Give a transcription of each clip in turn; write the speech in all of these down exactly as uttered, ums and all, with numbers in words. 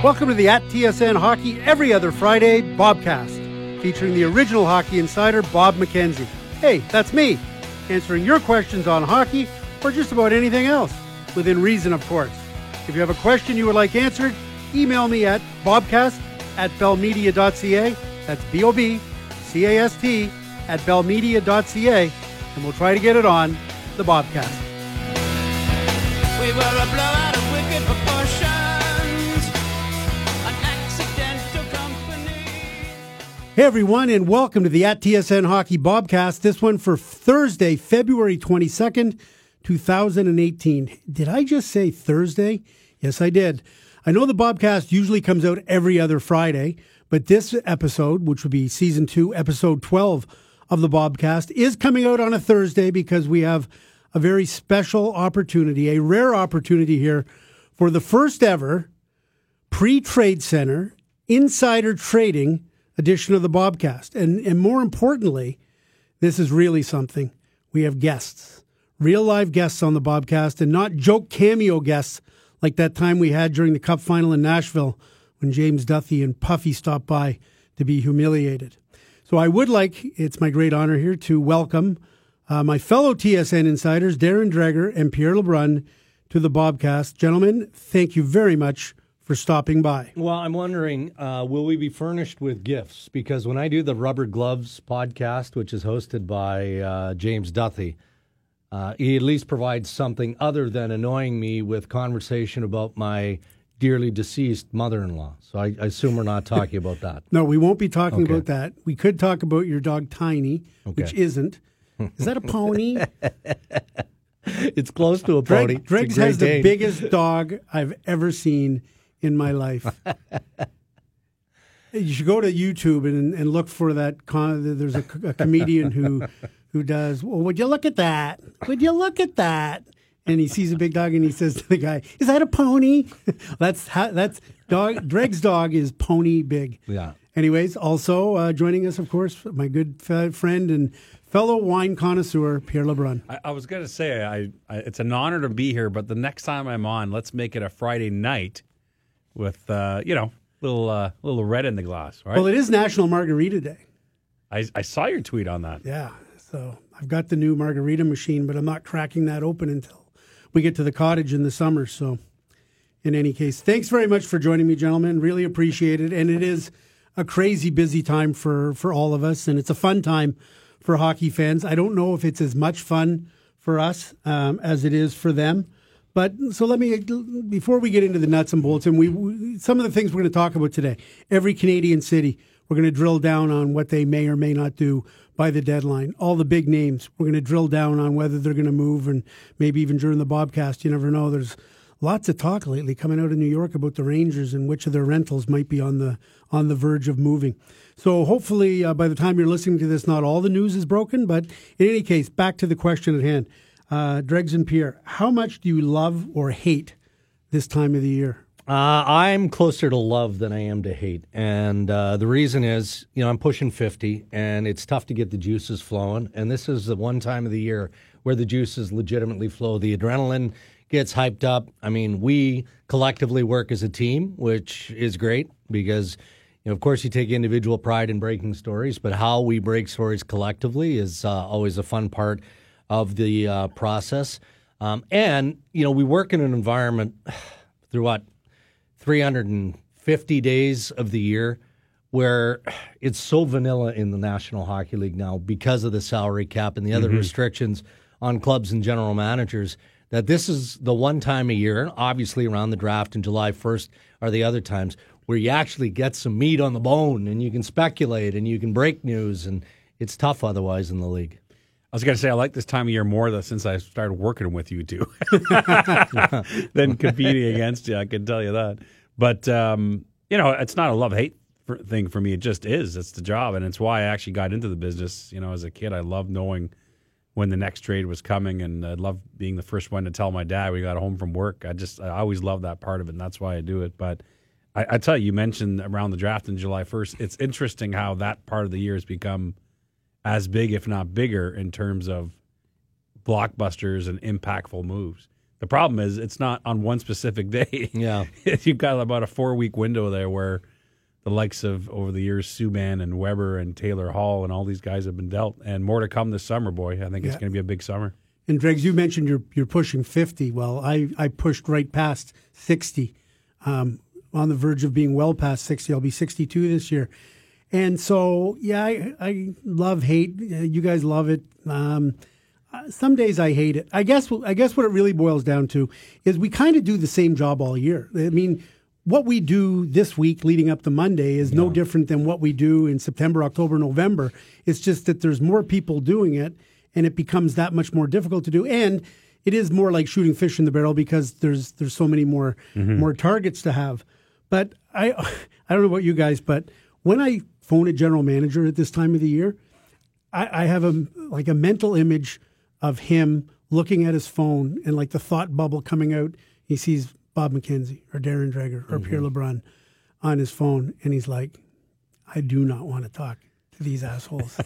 Welcome to the At T S N Hockey Every Other Friday Bobcast, featuring the original hockey insider, Bob McKenzie. Hey, that's me, answering your questions on hockey or just about anything else, within reason, of course. If you have a question you would like answered, email me at bobcast at bellmedia dot c a, that's B O B C A S T, at bellmedia dot c a, and we'll try to get it on the Bobcast. We were a blowout of wicked proportions, an accidental company. Hey everyone, and welcome to the At T S N Hockey Bobcast, this one for Thursday, February twenty-second, twenty eighteen. Did I just say Thursday? Yes, I did. I know the Bobcast usually comes out every other Friday, but this episode, which would be Season two, Episode twelve of the Bobcast, is coming out on a Thursday because we have a very special opportunity, a rare opportunity here for the first ever pre-trade center insider trading edition of the Bobcast. And, and more importantly, this is really something. We have guests, real live guests on the Bobcast, and not joke cameo guests like that time we had during the Cup Final in Nashville when James Duthie and Puffy stopped by to be humiliated. So I would like, it's my great honor here, to welcome uh, my fellow T S N insiders, Darren Dreger and Pierre LeBrun, to the Bobcast. Gentlemen, thank you very much for stopping by. Well, I'm wondering, uh, will we be furnished with gifts? Because when I do the Rubber Gloves podcast, which is hosted by uh, James Duthie, uh, he at least provides something other than annoying me with conversation about my dearly deceased mother-in-law. So I, I assume we're not talking about that. No, we won't be talking okay. about that. We could talk about your dog, Tiny, okay. which isn't. Is that a pony? It's close to a Dreg, pony. Dregs has Dane. The biggest dog I've ever seen in my life. You should go to YouTube and, and look for that. Con- there's a, a comedian who, who does, well, would you look at that? Would you look at that? And he sees a big dog and he says to the guy, is that a pony? that's how, that's dog. Dreg's dog is pony big. Yeah. Anyways, also uh, joining us, of course, my good f- friend and fellow wine connoisseur, Pierre LeBrun. I, I was going to say, I, I it's an honor to be here, but the next time I'm on, let's make it a Friday night with, uh, you know, little uh, little red in the glass, right? Well, it is National Margarita Day. I, I saw your tweet on that. Yeah. So I've got the new margarita machine, but I'm not cracking that open until we get to the cottage in the summer. So in any case, thanks very much for joining me, gentlemen. Really appreciate it. And it is a crazy busy time for, for all of us. And it's a fun time for hockey fans. I don't know if it's as much fun for us um, as it is for them. But so let me, before we get into the nuts and bolts, and we, we some of the things we're going to talk about today, every Canadian city, we're going to drill down on what they may or may not do by the deadline. All the big names, we're going to drill down on whether they're going to move, and maybe even during the Bobcast, you never know. There's lots of talk lately coming out of New York about the Rangers and which of their rentals might be on the on the verge of moving. So hopefully uh, by the time you're listening to this, not all the news is broken. But in any case, back to the question at hand. Uh, Dregs and Pierre, how much do you love or hate this time of the year? Uh, I'm closer to love than I am to hate. And uh, the reason is, you know, I'm pushing fifty, and it's tough to get the juices flowing. And this is the one time of the year where the juices legitimately flow. The adrenaline gets hyped up. I mean, we collectively work as a team, which is great because, you know, of course you take individual pride in breaking stories, but how we break stories collectively is uh, always a fun part of the uh, process. Um, and, you know, we work in an environment through what? three hundred fifty days of the year where it's so vanilla in the National Hockey League now because of the salary cap and the other mm-hmm. restrictions on clubs and general managers that this is the one time a year, obviously around the draft and July first are the other times, where you actually get some meat on the bone and you can speculate and you can break news, and it's tough otherwise in the league. I was going to say, I like this time of year more though, since I started working with you two than competing against you. I can tell you that. But, um, you know, it's not a love-hate for, thing for me. It just is. It's the job, and it's why I actually got into the business. You know, as a kid, I loved knowing when the next trade was coming, and I loved being the first one to tell my dad we got home from work. I just I always loved that part of it, and that's why I do it. But I, I tell you, you mentioned around the draft on July first. It's interesting how that part of the year has become – as big, if not bigger, in terms of blockbusters and impactful moves. The problem is it's not on one specific day. Yeah. You've got about a four-week window there where the likes of, over the years, Subban and Weber and Taylor Hall and all these guys have been dealt. And more to come this summer, boy. I think yeah. it's going to be a big summer. And, Dregs, you mentioned you're you're pushing fifty. Well, I, I pushed right past sixty. Um, on the verge of being well past sixty. I'll be sixty-two this year. And so, yeah, I, I love hate. You guys love it. Um, some days I hate it. I guess I guess what it really boils down to is we kind of do the same job all year. I mean, what we do this week leading up to Monday is yeah. no different than what we do in September, October, November. It's just that there's more people doing it, and it becomes that much more difficult to do. And it is more like shooting fish in the barrel because there's there's so many more mm-hmm. more targets to have. But I I don't know about you guys, but when I phone a general manager at this time of the year, I, I have a like a mental image of him looking at his phone and like the thought bubble coming out. He sees Bob McKenzie or Darren Dreger or mm-hmm. Pierre LeBrun on his phone, and he's like, I do not want to talk to these assholes.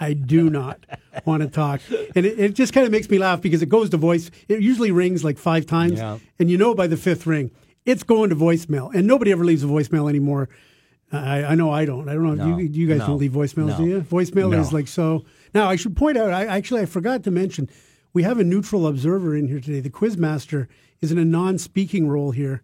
I do not want to talk. And it, it just kind of makes me laugh because it goes to voice. It usually rings like five times, yeah. and you know by the fifth ring, it's going to voicemail. And nobody ever leaves a voicemail anymore. I, I know I don't. I don't know. No, you, you guys no, don't leave voicemails, no. do you? Voicemail no. is like so. Now, I should point out, I actually, I forgot to mention, we have a neutral observer in here today. The Quizmaster is in a non-speaking role here.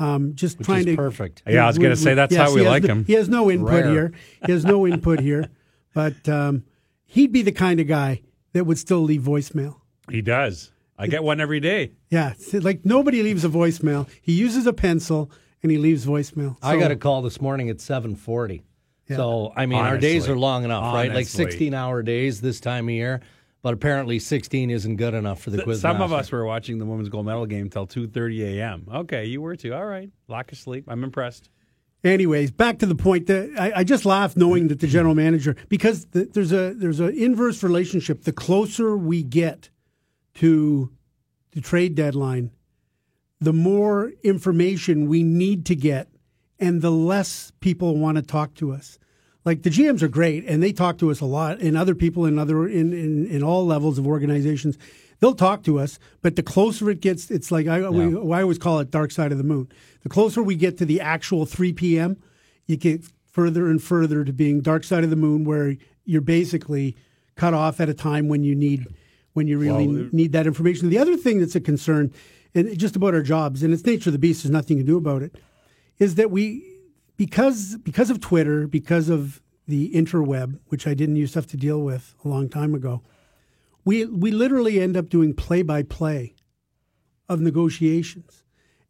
Um, just Which trying is to perfect. Yeah, you know, I was going to say that's yes, how we like no, him. He has no input Rare. here. He has no input here. But um, he'd be the kind of guy that would still leave voicemail. He does. I it, get one every day. Yeah. Like nobody leaves a voicemail. He uses a pencil and he leaves voicemail. So, I got a call this morning at seven forty. Yeah. So, I mean, Honestly. our days are long enough, Honestly. right? Like sixteen-hour days this time of year. But apparently sixteen isn't good enough for the Quizmaster. Some of us were watching the women's gold medal game until two thirty a.m. Okay, you were too. All right. Lack of sleep. I'm impressed. Anyways, back to the point. That I, I just laugh knowing that the general manager, because the, there's a there's an inverse relationship. The closer we get to the trade deadline, the more information we need to get, and the less people want to talk to us. Like the G Ms are great, and they talk to us a lot, and other people in other in, in, in all levels of organizations, they'll talk to us. But the closer it gets, it's like I, yeah. we, I always call it dark side of the moon. The closer we get to the actual three p.m., you get further and further to being dark side of the moon, where you're basically cut off at a time when you need when you really well, need that information. The other thing that's a concern, and just about our jobs, and it's nature of the beast, there's nothing to do about it, is that we. Because because of Twitter, because of the interweb, which I didn't used to have to deal with a long time ago, we we literally end up doing play-by-play of negotiations.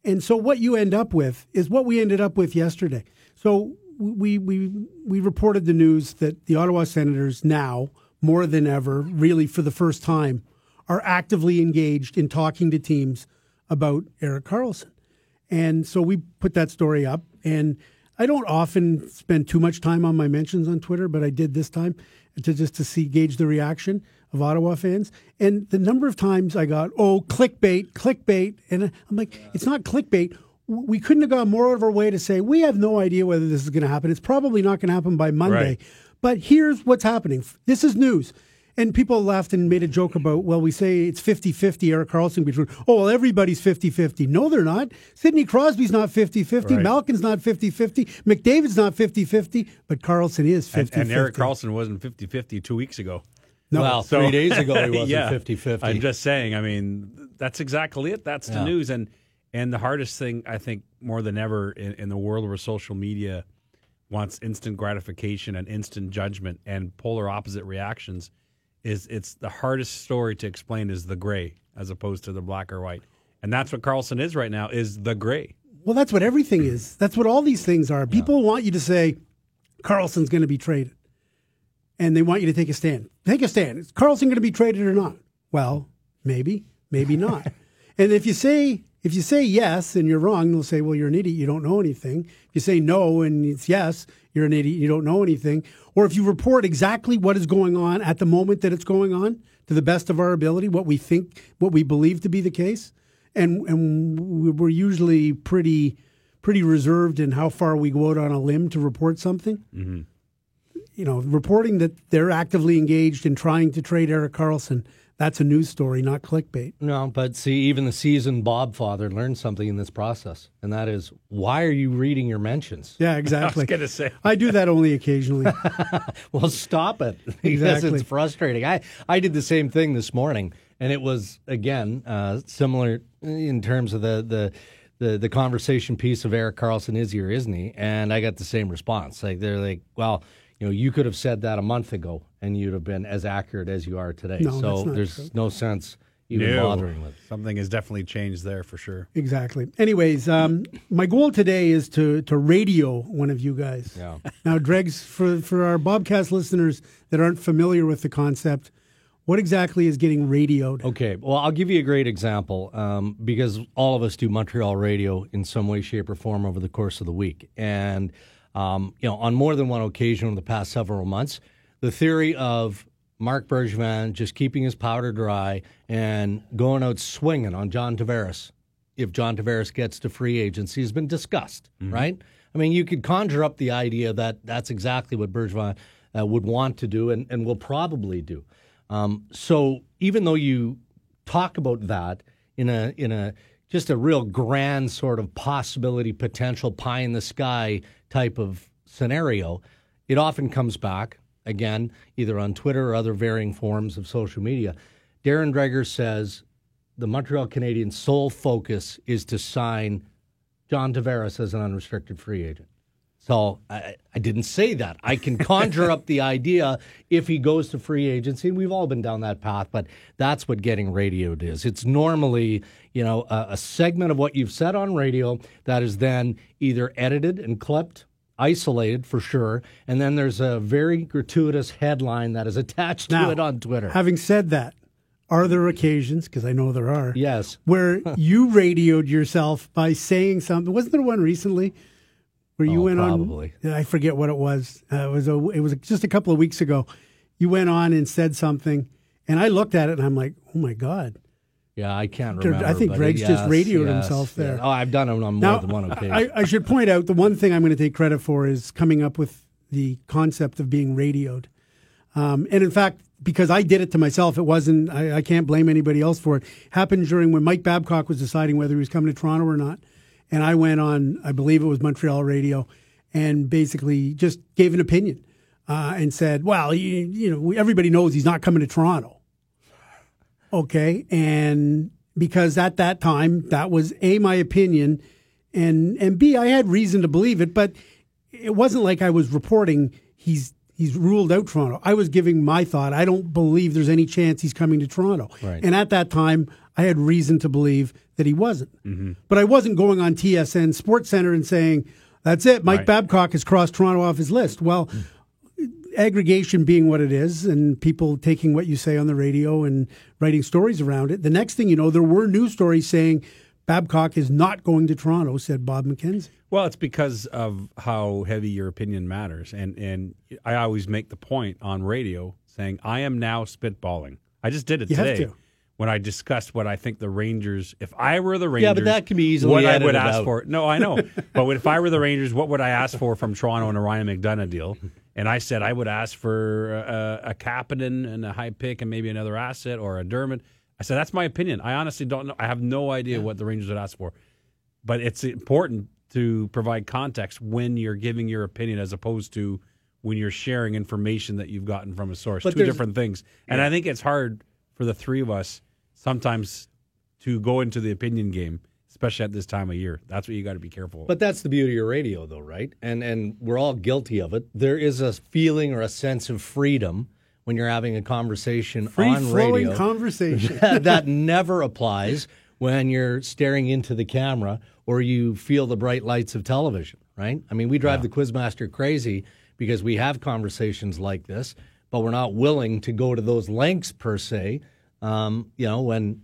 And so what you end up with is what we ended up with yesterday. So we we we reported the news that the Ottawa Senators now, more than ever, really for the first time, are actively engaged in talking to teams about Erik Karlsson. And so we put that story up, and I don't often spend too much time on my mentions on Twitter, but I did this time to just to see gauge the reaction of Ottawa fans. And the number of times I got, oh, clickbait, clickbait. And I'm like, yeah. it's not clickbait. We couldn't have gone more out of our way to say, we have no idea whether this is going to happen. It's probably not going to happen by Monday. Right. But here's what's happening. This is news. And people laughed and made a joke about, well, we say it's fifty-fifty, Erik Karlsson between. Oh, well, everybody's fifty-fifty. No, they're not. Sidney Crosby's not fifty-fifty. Right. Malkin's not fifty-fifty. McDavid's not fifty-fifty. But Karlsson is fifty-fifty. And, and Erik Karlsson wasn't fifty-fifty two weeks ago. No. Well, so, three days ago he wasn't yeah, fifty-fifty. I'm just saying, I mean, that's exactly it. That's yeah. the news. And and the hardest thing, I think, more than ever in, in the world where social media wants instant gratification and instant judgment and polar opposite reactions, is it's the hardest story to explain is the gray as opposed to the black or white. And that's what Karlsson is right now, is the gray. Well, that's what everything is. That's what all these things are. People yeah. want you to say, Karlsson's going to be traded. And they want you to take a stand. Take a stand. Is Karlsson going to be traded or not? Well, maybe, maybe not. And if you say if you say yes and you're wrong, they'll say, well, you're an idiot. You don't know anything. If you say no and it's yes, you're an idiot. You don't know anything. Or if you report exactly what is going on at the moment that it's going on, to the best of our ability, what we think, what we believe to be the case, and and we're usually pretty pretty reserved in how far we go out on a limb to report something. Mm-hmm. You know, reporting that they're actively engaged in trying to trade Erik Karlsson, that's a news story, not clickbait. No, but see, even the seasoned Bob father learned something in this process, and that is, why are you reading your mentions? Yeah, exactly. I was going to say. I do that only occasionally. Well, stop it. Exactly. Because it's frustrating. I, I did the same thing this morning, and it was, again, uh, similar in terms of the... the The, the conversation piece of Erik Karlsson, is he or isn't he? And I got the same response. Like, they're like, well, you know, you could have said that a month ago and you'd have been as accurate as you are today. No, so there's true. no sense even no. bothering with it. Something has definitely changed there for sure. Exactly. Anyways, um, my goal today is to to radio one of you guys. Yeah. Now, Dregs, for, for our Bobcast listeners that aren't familiar with the concept, what exactly is getting radioed? Okay, well, I'll give you a great example um, because all of us do Montreal radio in some way, shape, or form over the course of the week. And, um, you know, on more than one occasion over the past several months, the theory of Marc Bergevin just keeping his powder dry and going out swinging on John Tavares, if John Tavares gets to free agency, has been discussed, mm-hmm. right? I mean, you could conjure up the idea that that's exactly what Bergevin uh, would want to do and, and will probably do. Um, so even though you talk about that in a in a just a real grand sort of possibility, potential pie in the sky type of scenario, it often comes back again either on Twitter or other varying forms of social media. Darren Dreger says the Montreal Canadiens' sole focus is to sign John Tavares as an unrestricted free agent. So I, I didn't say that. I can conjure up the idea if he goes to free agency. We've all been down that path, but that's what getting radioed is. It's normally, you know, a, a segment of what you've said on radio that is then either edited and clipped, isolated for sure, and then there's a very gratuitous headline that is attached now, to it on Twitter. Having said that, are there occasions, because I know there are, yes, where you radioed yourself by saying something? Wasn't there one recently? Where you oh, went probably. on, I forget what it was. Uh, it was a, it was just a couple of weeks ago. You went on and said something, and I looked at it and I'm like, oh my God. Yeah, I can't remember. I think Greg's yes, just radioed yes, himself there. Yeah. Oh, I've done it on more now, than one occasion. I, I should point out the one thing I'm going to take credit for is coming up with the concept of being radioed. Um, and in fact, because I did it to myself, it wasn't, I, I can't blame anybody else for it. Happened during when Mike Babcock was deciding whether he was coming to Toronto or not. And I went on, I believe it was Montreal radio, and basically just gave an opinion uh, and said, well, you, you know, everybody knows he's not coming to Toronto. Okay. And because at that time, that was A, my opinion, and, and B, I had reason to believe it, but it wasn't like I was reporting he's he's ruled out Toronto. I was giving my thought. I don't believe there's any chance he's coming to Toronto. Right. And at that time, I had reason to believe that he wasn't. Mm-hmm. But I wasn't going on T S N Sports Center and saying, that's it, Mike right. Babcock has crossed Toronto off his list. Well, mm. aggregation being what it is and people taking what you say on the radio and writing stories around it, the next thing you know, there were news stories saying Babcock is not going to Toronto, said Bob McKenzie. Well, it's because of how heavy your opinion matters. And, and I always make the point on radio saying, I am now spitballing. I just did it you today. Have to. When I discussed what I think the Rangers, if I were the Rangers, yeah, but that can be easily what I would ask out. for. No, I know. But if I were the Rangers, what would I ask for from Toronto and a Ryan McDonagh deal? And I said I would ask for a, a Kapanen and a high pick and maybe another asset or a Dermott. I said, that's my opinion. I honestly don't know. I have no idea yeah. what the Rangers would ask for. But it's important to provide context when you're giving your opinion as opposed to when you're sharing information that you've gotten from a source. But two different things. And yeah. I think it's hard for the three of us sometimes to go into the opinion game, especially at this time of year. That's what you got to be careful of. But that's the beauty of radio, though, right? And and we're all guilty of it. There is a feeling or a sense of freedom when you're having a conversation Free on radio. Free-flowing conversation. that, that never applies when you're staring into the camera or you feel the bright lights of television, right? I mean, we drive yeah. the Quizmaster crazy because we have conversations like this, but we're not willing to go to those lengths, per se, Um, you know, when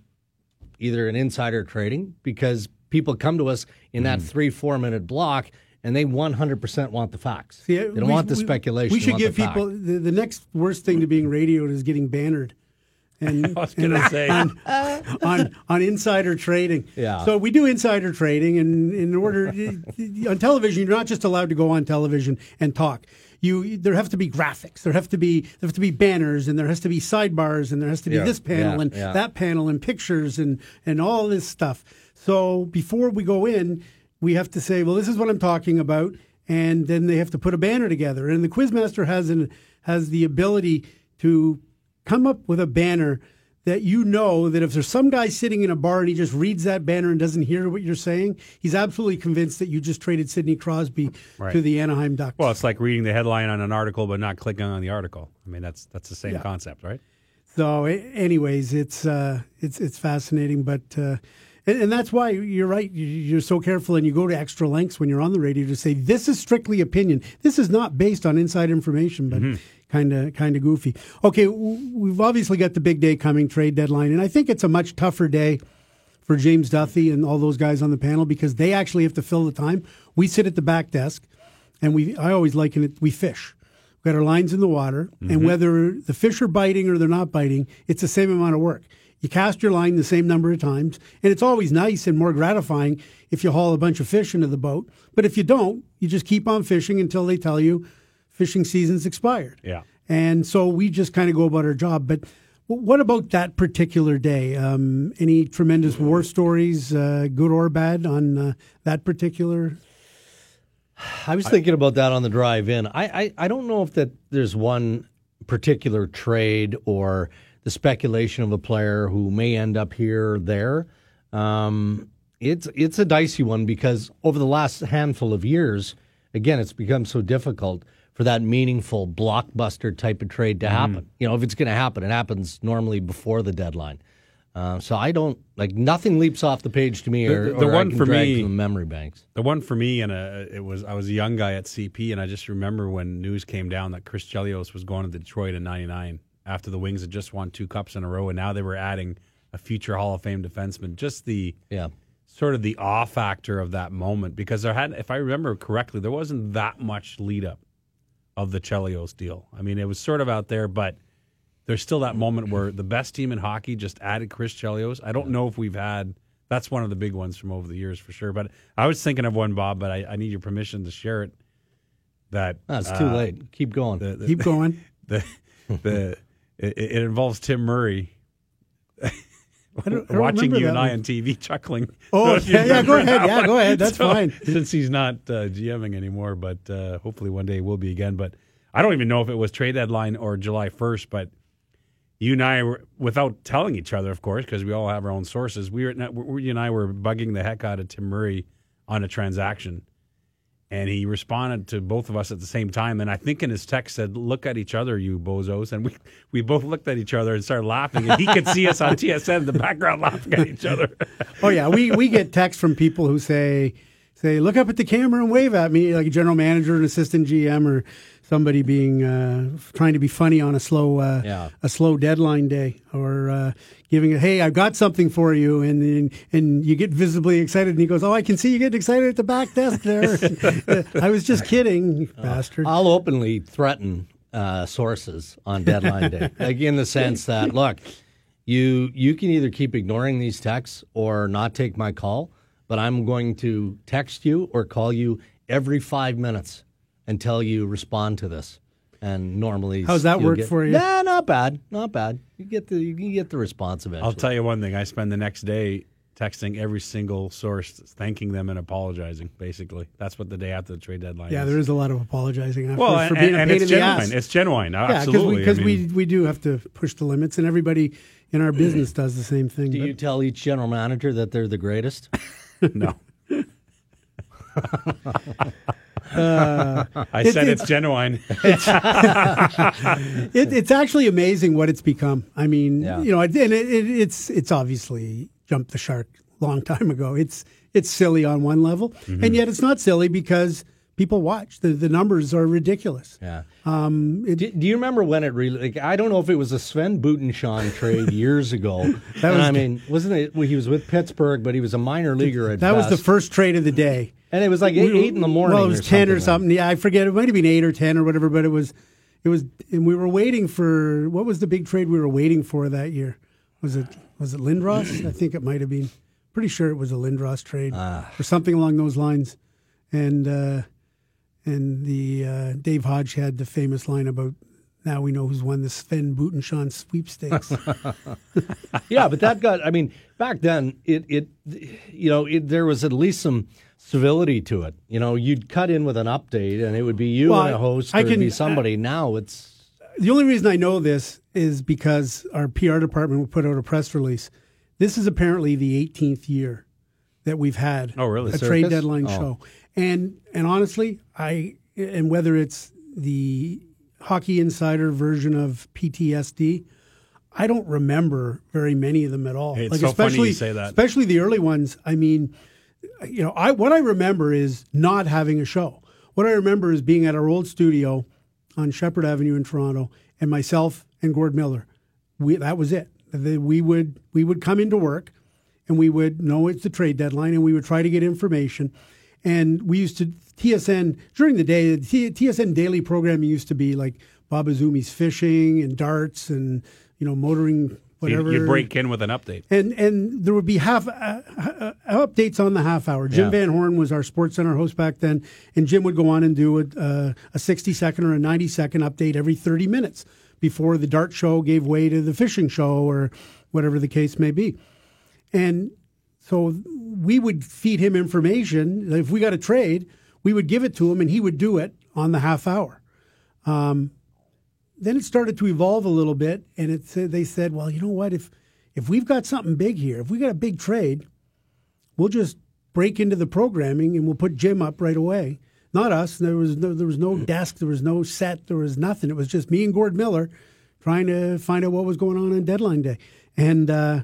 either in insider trading, because people come to us in that mm. three, four minute block and they one hundred percent want the facts. See, they don't we, want the we, speculation. We should give the people the, the next worst thing to being radioed is getting bannered. And, I was going to say on, on on insider trading. Yeah. So we do insider trading, and in order on television, you're not just allowed to go on television and talk. You there have to be graphics, there have to be there have to be banners, and there has to be sidebars, and there has to be yeah. this panel yeah. and yeah. that panel, and pictures, and and all this stuff. So before we go in, we have to say, well, this is what I'm talking about, and then they have to put a banner together. And the Quizmaster has an has the ability to come up with a banner that you know that if there's some guy sitting in a bar and he just reads that banner and doesn't hear what you're saying, he's absolutely convinced that you just traded Sidney Crosby right. to the Anaheim Ducks. Well, it's like reading the headline on an article but not clicking on the article. I mean, that's that's the same yeah. concept, right? So, anyways, it's uh, it's it's fascinating, but uh, and, and that's why you're right. You're so careful, and you go to extra lengths when you're on the radio to say this is strictly opinion. This is not based on inside information, but. Mm-hmm. Kind of kind of goofy. Okay, we've obviously got the big day coming, trade deadline, and I think it's a much tougher day for James Duthie and all those guys on the panel because they actually have to fill the time. We sit at the back desk, and we I always liken it, we fish. We've got our lines in the water, mm-hmm. and whether the fish are biting or they're not biting, it's the same amount of work. You cast your line the same number of times, and it's always nice and more gratifying if you haul a bunch of fish into the boat. But if you don't, you just keep on fishing until they tell you, fishing season's expired. Yeah. And so we just kind of go about our job. But what about that particular day? Um, any tremendous war stories, uh, good or bad, on uh, that particular? I was thinking I, about that on the drive in. I, I, I don't know if that there's one particular trade or the speculation of a player who may end up here or there. Um, it's, it's a dicey one because over the last handful of years, again, it's become so difficult for that meaningful blockbuster type of trade to happen. Mm. You know, if it's going to happen, it happens normally before the deadline. Uh, so I don't, like, nothing leaps off the page to me or, the, the or one I can for drag me, from the memory banks. The one for me, and uh, it was I was a young guy at C P, and I just remember when news came down that Chris Chelios was going to Detroit in ninety-nine after the Wings had just won two cups in a row, and now they were adding a future Hall of Fame defenseman. Just the yeah. sort of the awe factor of that moment, because there had, if I remember correctly, there wasn't that much lead-up of the Chelios deal. I mean, it was sort of out there, but there's still that moment where the best team in hockey just added Chris Chelios. I don't know if we've had... That's one of the big ones from over the years for sure. But I was thinking of one, Bob, but I, I need your permission to share it. That no, it's uh, too late. Keep going. The, the, Keep going. The, the it, it involves Tim Murray. I don't, I don't watching you and I one. on T V chuckling. Oh, yeah, yeah, go ahead. Yeah, one. go ahead. That's so, fine. Since he's not uh, GMing anymore, but uh, hopefully one day will be again. But I don't even know if it was trade deadline or July first, but you and I, were, without telling each other, of course, because we all have our own sources, we were not, we, you and I were bugging the heck out of Tim Murray on a transaction. And he responded to both of us at the same time. And I think in his text said, look at each other, you bozos. And we, we both looked at each other and started laughing. And he could see us on T S N in the background laughing at each other. Oh, yeah. We we get texts from people who say, say look up at the camera and wave at me, like a general manager, an assistant G M, or somebody being uh, trying to be funny on a slow uh, yeah. a slow deadline day, or uh, giving a, hey, I've got something for you, and, and and you get visibly excited, and he goes, oh, I can see you getting excited at the back desk there. I was just kidding, uh, bastard. I'll openly threaten uh, sources on deadline day, like in the sense that, look, you you can either keep ignoring these texts or not take my call, but I'm going to text you or call you every five minutes until you respond to this. And normally... How's that work get, for you? Nah, not bad. Not bad. You get the you can get the response eventually. I'll tell you one thing. I spend the next day texting every single source, thanking them and apologizing, basically. That's what the day after the trade deadline yeah, is. Yeah, there is a lot of apologizing after well, and, for being and, a and it's in genuine. The ass. It's genuine. Yeah, absolutely. Because we, I mean, we, we do have to push the limits, and everybody in our business does the same thing. Do but. you tell each general manager that they're the greatest? No. Uh, I it, said it's, it's genuine. It's, it, it's actually amazing what it's become. I mean, yeah. you know, and it, it, it's it's obviously jumped the shark a long time ago. It's it's silly on one level, mm-hmm. and yet it's not silly because people watch. The the numbers are ridiculous. Yeah. Um, it, do, do you remember when it really? Like, I don't know if it was a Sven Butenschon trade years ago. That was, I mean, wasn't it? Well, he was with Pittsburgh, but he was a minor leaguer at that best. Was the first trade of the day. And it was like eight, we, eight in the morning. Well, it was or ten something or something. Like. Yeah, I forget. It might have been eight or ten or whatever, but it was it was, and we were waiting for, what was the big trade we were waiting for that year? Was it was it Lindros? I think it might have been. Pretty sure it was a Lindros trade uh, or something along those lines. And uh, and the uh, Dave Hodge had the famous line about, now we know who's won the Sven Butenschon sweepstakes. Yeah, but that got, I mean, back then, it, it you know, it, there was at least some civility to it. You know, you'd cut in with an update, and it would be you well, and a host, I, I or can, it'd be somebody. I, now it's... The only reason I know this is because our P R department put out a press release. This is apparently the eighteenth year that we've had oh, really? a Circus? trade deadline oh. show. And, and honestly, I and whether it's the... Hockey Insider version of P T S D, I don't remember very many of them at all. Hey, it's like so especially, funny you say that. Especially the early ones. I mean, you know, I what I remember is not having a show. What I remember is being at our old studio on Shepherd Avenue in Toronto, and myself and Gord Miller. We, that was it. The, we would we would come into work, and we would know it's the trade deadline, and we would try to get information. And we used to, T S N, during the day, the T S N daily programming used to be like Bob Azumi's fishing and darts and, you know, motoring, whatever. You'd break in with an update. And and there would be half uh, uh, updates on the half hour. Jim yeah. Van Horn was our Sports Center host back then, and Jim would go on and do a sixty-second uh, or a ninety-second update every thirty minutes before the dart show gave way to the fishing show or whatever the case may be. And... So we would feed him information. If we got a trade, we would give it to him, and he would do it on the half hour. Um, then it started to evolve a little bit, and it said, they said, well, you know what? If if we've got something big here, if we got a big trade, we'll just break into the programming, and we'll put Jim up right away. Not us. There was no, there was no desk. There was no set. There was nothing. It was just me and Gord Miller trying to find out what was going on on deadline day. And... uh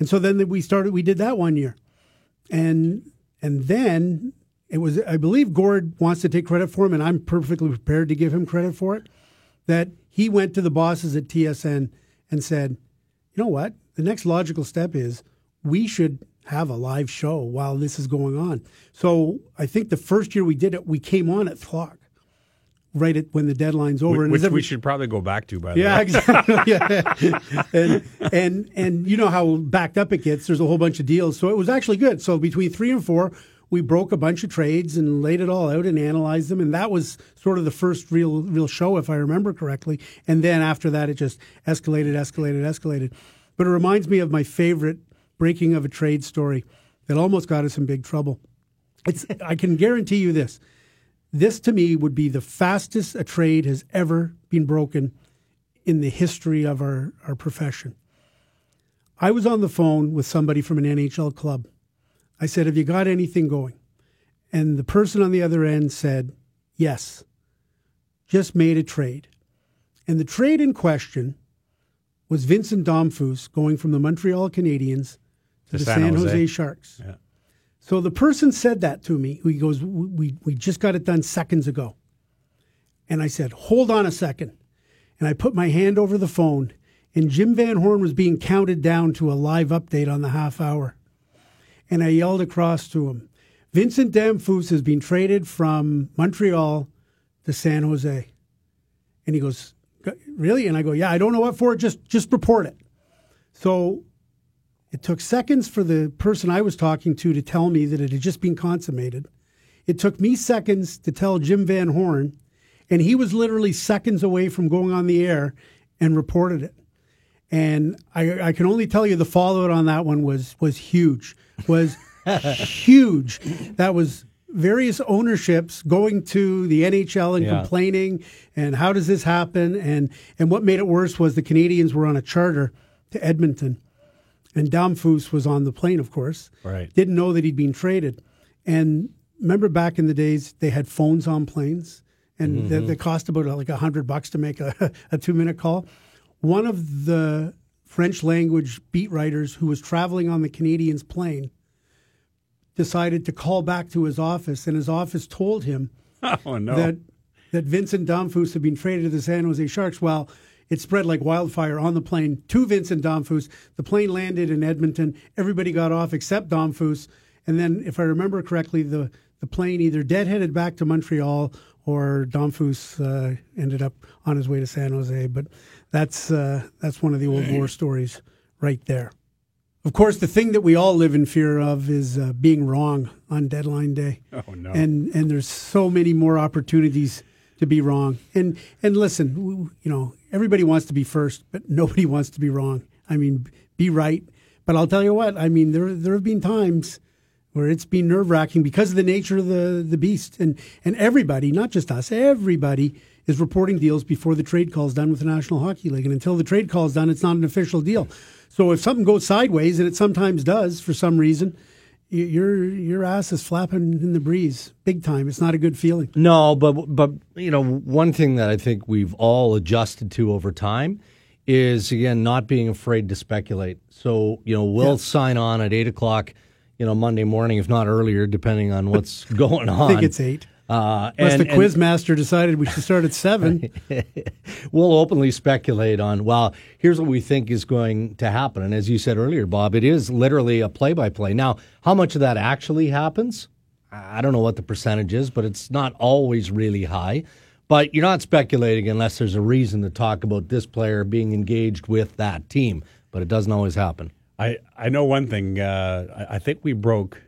And so then we started, we did that one year. And and then it was, I believe Gord wants to take credit for him, and I'm perfectly prepared to give him credit for it, that he went to the bosses at T S N and said, you know what, the next logical step is we should have a live show while this is going on. So I think the first year we did it, we came on at Flock. Right at when the deadline's over, which and we should probably go back to. By the yeah, way, exactly. yeah, and and and you know how backed up it gets. There's a whole bunch of deals, so it was actually good. So between three and four, we broke a bunch of trades and laid it all out and analyzed them, and that was sort of the first real real show, if I remember correctly. And then after that, it just escalated, escalated, escalated. But it reminds me of my favorite breaking of a trade story that almost got us in big trouble. It's I can guarantee you this. This, to me, would be the fastest a trade has ever been broken in the history of our, our profession. I was on the phone with somebody from an N H L club. I said, have you got anything going? And the person on the other end said, yes, just made a trade. And the trade in question was Vincent Damphousse going from the Montreal Canadiens to the, the San, San Jose, Jose Sharks. Yeah. So the person said that to me. He goes, we, we just got it done seconds ago. And I said, hold on a second. And I put my hand over the phone, and Jim Van Horn was being counted down to a live update on the half hour. And I yelled across to him, Vincent Damphousse has been traded from Montreal to San Jose. And he goes, really? And I go, yeah, I don't know what for. Just, just report it. So... It took seconds for the person I was talking to to tell me that it had just been consummated. It took me seconds to tell Jim Van Horn, and he was literally seconds away from going on the air and reported it. And I, I can only tell you the fallout on that one was was huge, was huge. That was various ownerships going to the N H L and yeah. complaining, and how does this happen? And, and what made it worse was the Canadians were on a charter to Edmonton. And Damphousse was on the plane, of course. Right. Didn't know that he'd been traded. And remember back in the days, they had phones on planes, and mm-hmm. they, they cost about like a hundred bucks to make a, a two-minute call. One of the French-language beat writers who was traveling on the Canadiens' plane decided to call back to his office, and his office told him oh, no. that that Vincent Damphousse had been traded to the San Jose Sharks. Well, it spread like wildfire on the plane to Vincent Damphousse. The plane landed in Edmonton. Everybody got off except Damphousse. And then, if I remember correctly, the, the plane either deadheaded back to Montreal or Damphousse uh, ended up on his way to San Jose. But that's uh, that's one of the old war stories right there. Of course, the thing that we all live in fear of is uh, being wrong on deadline day. Oh, no. And and there's so many more opportunities to be wrong. And and listen, you know, everybody wants to be first, but nobody wants to be wrong. I mean, be right. But I'll tell you what, I mean, there there have been times where it's been nerve-wracking because of the nature of the, the beast. And, and everybody, not just us, everybody is reporting deals before the trade call is done with the National Hockey League. And until the trade call is done, it's not an official deal. So if something goes sideways, and it sometimes does for some reason, your your ass is flapping in the breeze big time. It's not a good feeling. No, but but you know, one thing that I think we've all adjusted to over time is, again, not being afraid to speculate. So, you know, we'll yeah. sign on at eight o'clock, you know, Monday morning, if not earlier, depending on what's going on. I think it's eight. Uh, Unless and, the quiz and, master decided we should start at seven. We'll openly speculate on, well, here's what we think is going to happen. And as you said earlier, Bob, it is literally a play-by-play. Now, how much of that actually happens? I don't know what the percentage is, but it's not always really high. But you're not speculating unless there's a reason to talk about this player being engaged with that team. But it doesn't always happen. I, I know one thing. Uh, I, I think we broke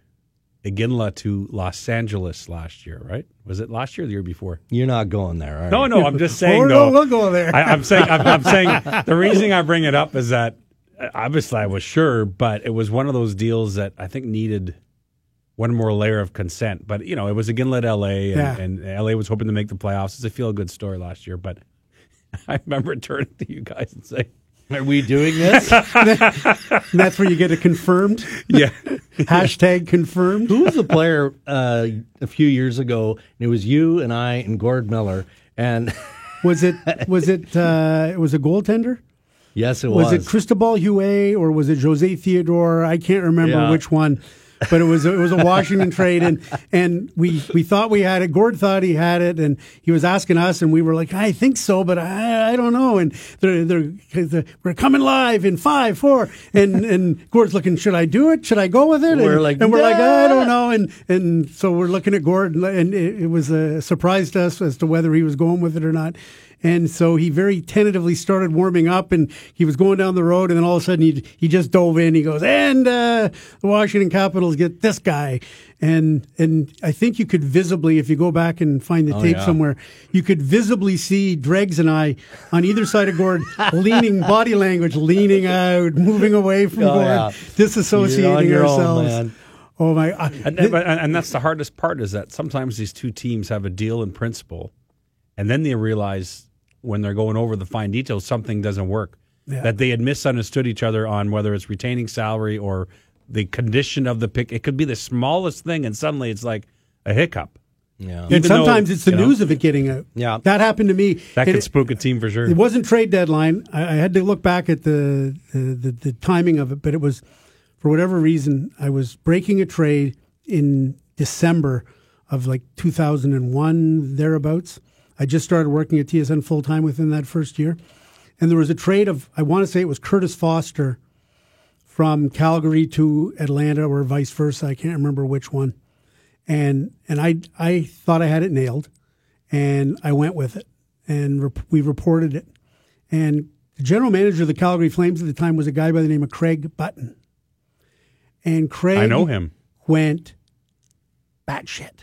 Iginla to Los Angeles last year, right? Was it last year or the year before? You're not going there, are you? No, no, I'm just saying, oh, no, we'll go there. I, I'm saying, I'm, I'm saying, the reason I bring it up is that, obviously I was sure, but it was one of those deals that I think needed one more layer of consent. But, you know, it was Iginla at L A, and, yeah. and L A was hoping to make the playoffs. It's a feel-good story last year, but I remember turning to you guys and saying, are we doing this? And that's where you get it confirmed. Yeah. Hashtag confirmed. Who was the player uh, a few years ago? And it was you and I and Gord Miller. And was it was it uh, it was a goaltender? Yes, it was. Was it Cristobal Huet or was it Jose Theodore? I can't remember yeah. which one. But it was it was a Washington trade, and and we, we thought we had it. Gord thought he had it, and he was asking us, and we were like, I think so, but I I don't know. And they're they're, they're we're coming live in five, four, and and Gord's looking, should I do it? Should I go with it? And we're like, and we're nah. like, I don't know. And and so we're looking at Gord, and it, it was a surprise to us as to whether he was going with it or not. And so he very tentatively started warming up, and he was going down the road, and then all of a sudden he he just dove in. He goes, and uh, the Washington Capitals get this guy. And and I think you could visibly, if you go back and find the oh, tape yeah. somewhere, you could visibly see Dregs and I on either side of Gord, leaning, body language, leaning out, moving away from oh, Gord, yeah. disassociating You're on your ourselves. Own, man. Oh my! Uh, and, th- but, and that's the hardest part, is that sometimes these two teams have a deal in principle, and then they realize, when they're going over the fine details, something doesn't work. Yeah. That they had misunderstood each other on whether it's retaining salary or the condition of the pick. It could be the smallest thing, and suddenly it's like a hiccup. Yeah. And Even sometimes though, it's the news know? of it getting out. Yeah. That happened to me. That could spook a team for sure. It wasn't trade deadline. I, I had to look back at the the, the the timing of it, but it was, for whatever reason, I was breaking a trade in December of like two thousand one, thereabouts. I just started working at T S N full-time within that first year. And there was a trade of, I want to say it was Curtis Foster from Calgary to Atlanta or vice versa. I can't remember which one. And and I I thought I had it nailed, and I went with it. And rep- we reported it. And the general manager of the Calgary Flames at the time was a guy by the name of Craig Button. And Craig I know him. went batshit.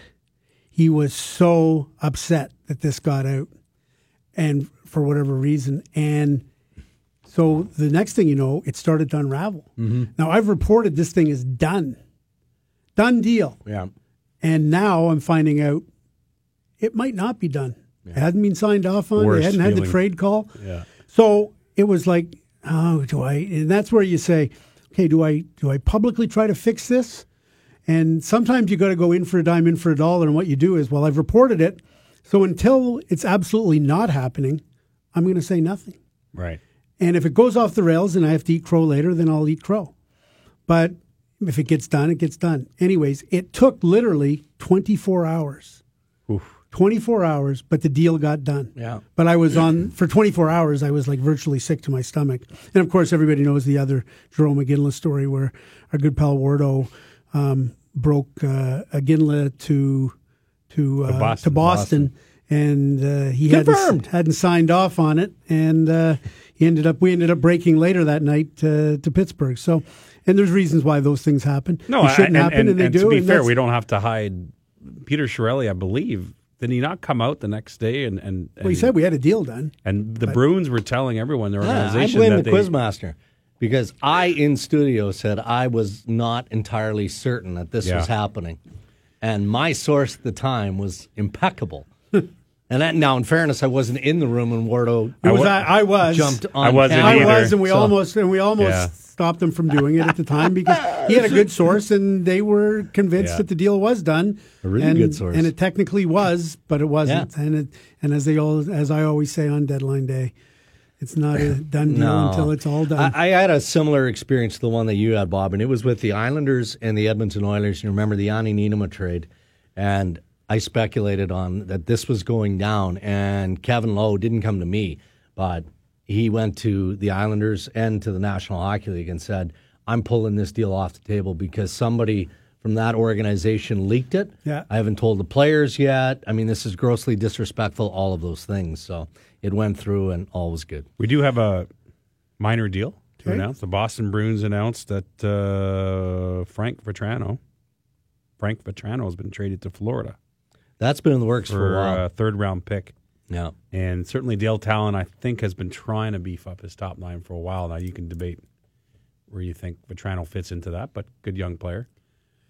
He was so upset that this got out, and for whatever reason. And so the next thing you know, it started to unravel. Mm-hmm. Now, I've reported this thing is done. Done deal. Yeah. And now I'm finding out it might not be done. Yeah. It hadn't been signed off on. Worst they hadn't feeling. had the trade call. Yeah. So it was like, oh, do I? And that's where you say, okay, do I do I publicly try to fix this? And sometimes you got to go in for a dime, in for a dollar. And what you do is, well, I've reported it. So until it's absolutely not happening, I'm going to say nothing. Right. And if it goes off the rails and I have to eat crow later, then I'll eat crow. But if it gets done, it gets done. Anyways, it took literally twenty-four hours. Oof. twenty-four hours, but the deal got done. Yeah. But I was on, for twenty-four hours, I was like virtually sick to my stomach. And of course, everybody knows the other Jerome Iginla story where our good pal Wardo um, broke uh, Iginla to... To, uh, to Boston, to Boston, Boston. and uh, he hadn't, hadn't signed off on it, and uh, he ended up we ended up breaking later that night uh, to Pittsburgh. So, and there's reasons why those things happen. No, it shouldn't I, and, happen, and, and, and they do. To be fair, we don't have to hide. Peter Chiarelli, I believe, did he not come out the next day and and, and well, he said we had a deal done, and the Bruins were telling everyone their organization. Yeah, I blame that the they, Quizmaster. Because I, in studio, said I was not entirely certain that this yeah. was happening. And my source at the time was impeccable. and that, now, in fairness, I wasn't in the room when Wardo I was, I, I was. jumped on I wasn't camera. I was, and we so, almost, and we almost yeah. stopped them from doing it at the time because he had a good source, and they were convinced yeah. that the deal was done. A really and, good source. And it technically was, but it wasn't. Yeah. And, it, and as, they all, as I always say on deadline day, it's not a done deal no. until it's all done. I, I had a similar experience to the one that you had, Bob, and it was with the Islanders and the Edmonton Oilers. You remember the Ani Niinoma trade, and I speculated on that this was going down, and Kevin Lowe didn't come to me, but he went to the Islanders and to the National Hockey League and said, I'm pulling this deal off the table because somebody from that organization leaked it. Yeah. I haven't told the players yet. I mean, this is grossly disrespectful, all of those things. So it went through and all was good. We do have a minor deal to right. announce. The Boston Bruins announced that uh, Frank Vetrano, Frank Vetrano has been traded to Florida. That's been in the works for, for a while. A third round pick. Yeah. And certainly Dale Talon, I think, has been trying to beef up his top line for a while. Now you can debate where you think Vetrano fits into that, but good young player.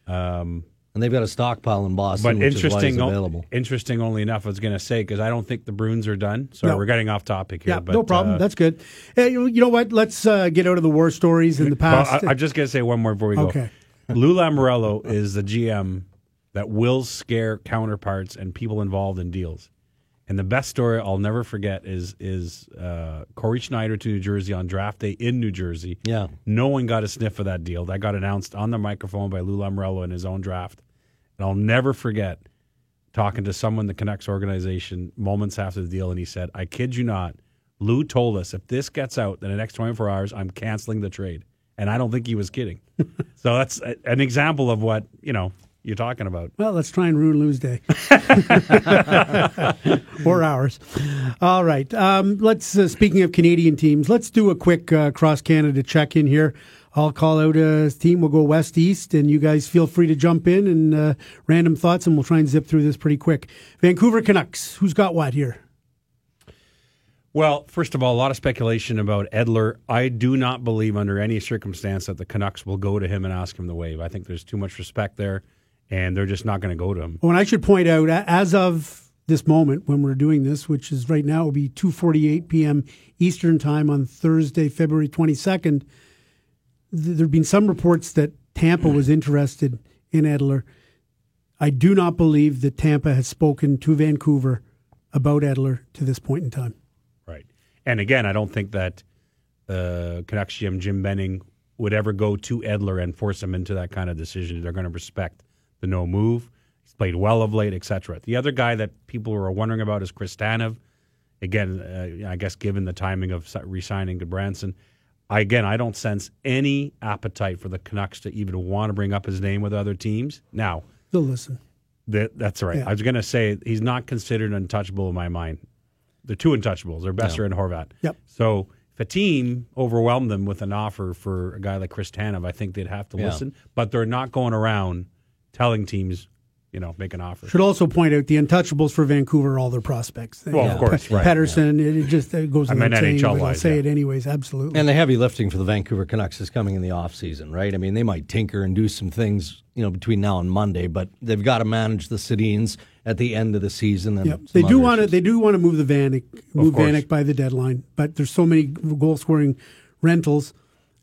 Um, and they've got a stockpile in Boston, but interesting, available. Interesting only enough, I was going to say, because I don't think the Bruins are done. Sorry, no. we're getting off topic here. Yeah, but, no problem. Uh, That's good. Hey, you know what? Let's uh, get out of the war stories in the past. Well, I, I'm just going to say one more before we go. Okay. Lou Lamoriello is the G M that will scare counterparts and people involved in deals. And the best story I'll never forget is is uh, Corey Schneider to New Jersey on draft day in New Jersey. Yeah. No one got a sniff of that deal. That got announced on the microphone by Lou Lamoriello in his own draft. And I'll never forget talking to someone in the Canucks organization moments after the deal, and he said, I kid you not, Lou told us if this gets out in the next twenty-four hours, I'm canceling the trade. And I don't think he was kidding. So that's a, an example of what, you know, you're talking about. Well, let's try and ruin Lou's day. Four hours. All right. Um, let's. Uh, speaking of Canadian teams, let's do a quick uh, cross-Canada check-in here. I'll call out a team. We'll go west-east, and you guys feel free to jump in and uh, random thoughts, and we'll try and zip through this pretty quick. Vancouver Canucks. Who's got what here? Well, first of all, a lot of speculation about Edler. I do not believe under any circumstance that the Canucks will go to him and ask him to waive. I think there's too much respect there. And they're just not going to go to him. Oh, and I should point out, as of this moment when we're doing this, which is right now, will be two forty-eight p.m. Eastern time on Thursday, February twenty-second, th- there have been some reports that Tampa was interested in Edler. I do not believe that Tampa has spoken to Vancouver about Edler to this point in time. Right. And again, I don't think that uh, Canucks G M Jim Benning would ever go to Edler and force him into that kind of decision. They're going to respect the no move. He's played well of late, et cetera. The other guy that people were wondering about is Kristanov. Again, uh, I guess given the timing of re-signing Gudbranson, I, again, I don't sense any appetite for the Canucks to even want to bring up his name with other teams. Now, they'll listen. That, that's right. Yeah. I was going to say he's not considered untouchable in my mind. They're two untouchables. They're Besser yeah. and Horvat. Yep. So if a team overwhelmed them with an offer for a guy like Kristanov, I think they'd have to yeah. listen. But they're not going around telling teams, you know, make an offer. Should also point out the untouchables for Vancouver are all their prospects. Well, yeah. of course, right. Patterson, yeah. it just it goes without saying, but I'll say yeah. it anyways, absolutely. And the heavy lifting for the Vancouver Canucks is coming in the offseason, right? I mean, they might tinker and do some things, you know, between now and Monday, but they've got to manage the sit-ins at the end of the season. And yep. They do want to They do want to move the Vanek, move Vanek by the deadline, but there's so many goal-scoring rentals,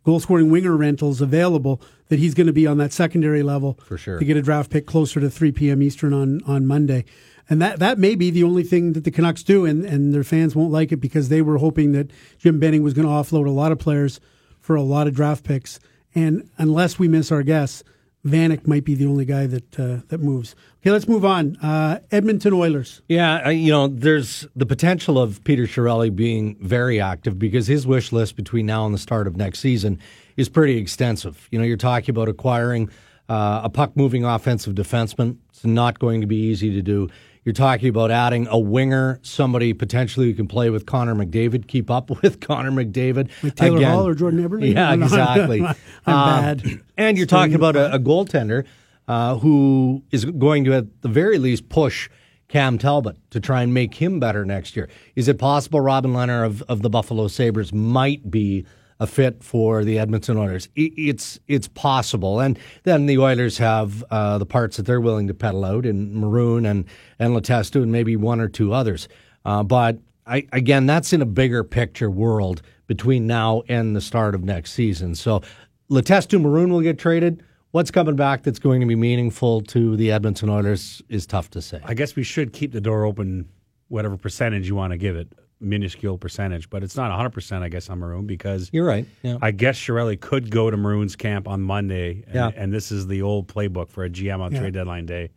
goal-scoring winger rentals available that he's going to be on that secondary level for sure to get a draft pick closer to three p.m. Eastern on, on Monday. And that, that may be the only thing that the Canucks do, and, and their fans won't like it because they were hoping that Jim Benning was going to offload a lot of players for a lot of draft picks. And unless we miss our guess, Vanek might be the only guy that uh, that moves. Okay, let's move on. Uh, Edmonton Oilers. Yeah, you know, there's the potential of Peter Chiarelli being very active because his wish list between now and the start of next season is pretty extensive. You know, you're talking about acquiring uh, a puck-moving offensive defenseman. It's not going to be easy to do. You're talking about adding a winger, somebody potentially who can play with Connor McDavid, keep up with Connor McDavid. Like Taylor Again, Hall or Jordan Eberle? Yeah, exactly. I'm bad. Um, and you're talking about a, a goaltender uh, who is going to, at the very least, push Cam Talbot to try and make him better next year. Is it possible Robin Lehner of, of the Buffalo Sabres might be a fit for the Edmonton Oilers? It, it's it's possible. And then the Oilers have uh, the parts that they're willing to peddle out in Maroon and, and Letestu and maybe one or two others. Uh, but, I, again, that's in a bigger picture world between now and the start of next season. So Letestu, Maroon will get traded. What's coming back that's going to be meaningful to the Edmonton Oilers is tough to say. I guess we should keep the door open whatever percentage you want to give it. Minuscule percentage, but it's not one hundred percent, I guess, on Maroon, because you're right. Yeah. I guess Chiarelli could go to Maroon's camp on Monday, and, yeah. and this is the old playbook for a G M on yeah. trade deadline day.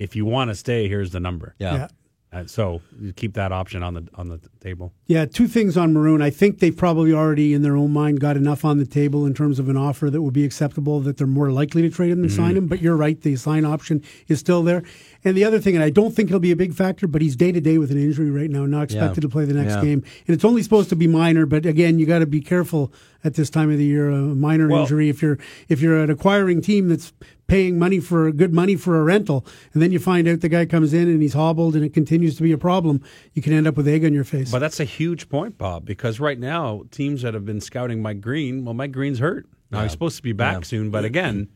If you want to stay, here's the number. Yeah. yeah. Uh, so you keep that option on the on the table. Yeah, two things on Maroon. I think they've probably already, in their own mind, got enough on the table in terms of an offer that would be acceptable that they're more likely to trade him than mm-hmm. sign him. But you're right, the sign option is still there. And the other thing, and I don't think it'll be a big factor, but he's day-to-day with an injury right now, not expected yeah. to play the next yeah. game. And it's only supposed to be minor, but again, you got to be careful at this time of the year, a minor well, injury. If you're if you're an acquiring team that's paying money for good money for a rental, and then you find out the guy comes in and he's hobbled and it continues to be a problem, you can end up with egg on your face. But that's a huge point, Bob, because right now, teams that have been scouting Mike Green, well, Mike Green's hurt. Now, yeah. he's supposed to be back yeah. soon, but again,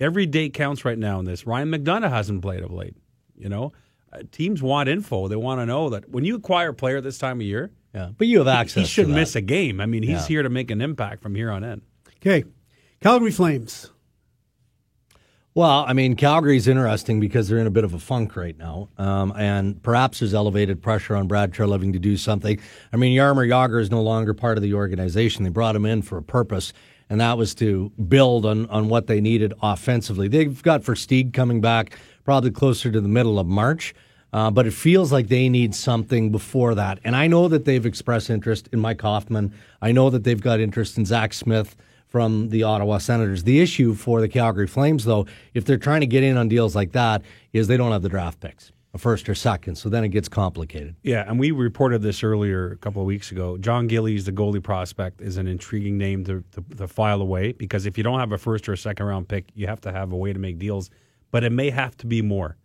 every day counts right now in this. Ryan McDonagh hasn't played of late. You know, uh, teams want info. They want to know that when you acquire a player this time of year, yeah. but you have access. He, he shouldn't miss a game. I mean, he's yeah. here to make an impact from here on in. Okay, Calgary Flames. Well, I mean, Calgary's interesting because they're in a bit of a funk right now, um, and perhaps there's elevated pressure on Brad Treliving to do something. I mean, Jaromir Jagr is no longer part of the organization. They brought him in for a purpose, and that was to build on, on what they needed offensively. They've got Versteeg coming back probably closer to the middle of March, uh, but it feels like they need something before that. And I know that they've expressed interest in Mike Hoffman. I know that they've got interest in Zach Smith from the Ottawa Senators. The issue for the Calgary Flames, though, if they're trying to get in on deals like that, is they don't have the draft picks, a first or second, so then it gets complicated. Yeah, and we reported this earlier a couple of weeks ago. John Gillies, the goalie prospect, is an intriguing name to, to, to file away, because if you don't have a first or a second round pick, you have to have a way to make deals. But it may have to be more.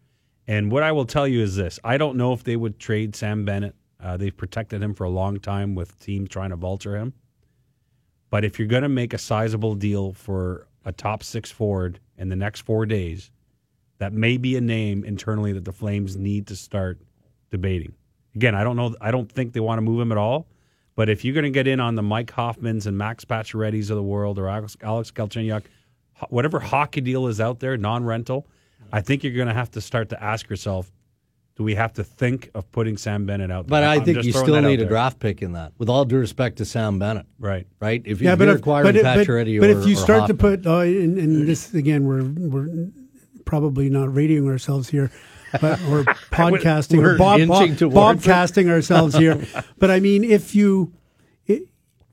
And what I will tell you is this. I don't know if they would trade Sam Bennett. Uh, they've protected him for a long time with teams trying to vulture him. But if you're going to make a sizable deal for a top six forward in the next four days, that may be a name internally that the Flames need to start debating. Again, I don't know. I don't think they want to move him at all. But if you're going to get in on the Mike Hoffmans and Max Pacioretty's of the world, or Alex, Alex Galchenyuk, whatever hockey deal is out there, non-rental, I think you're going to have to start to ask yourself, do we have to think of putting Sam Bennett out there? But I I'm think you still need a draft pick in that, with all due respect to Sam Bennett. Right. Right? If yeah, you're if, acquiring Pacioretty or But if you start Hoffman. to put, uh, and, and this, again, we're we're probably not radioing ourselves here, but we're podcasting, we're or bob, bob, bobcasting ourselves here. But I mean, if you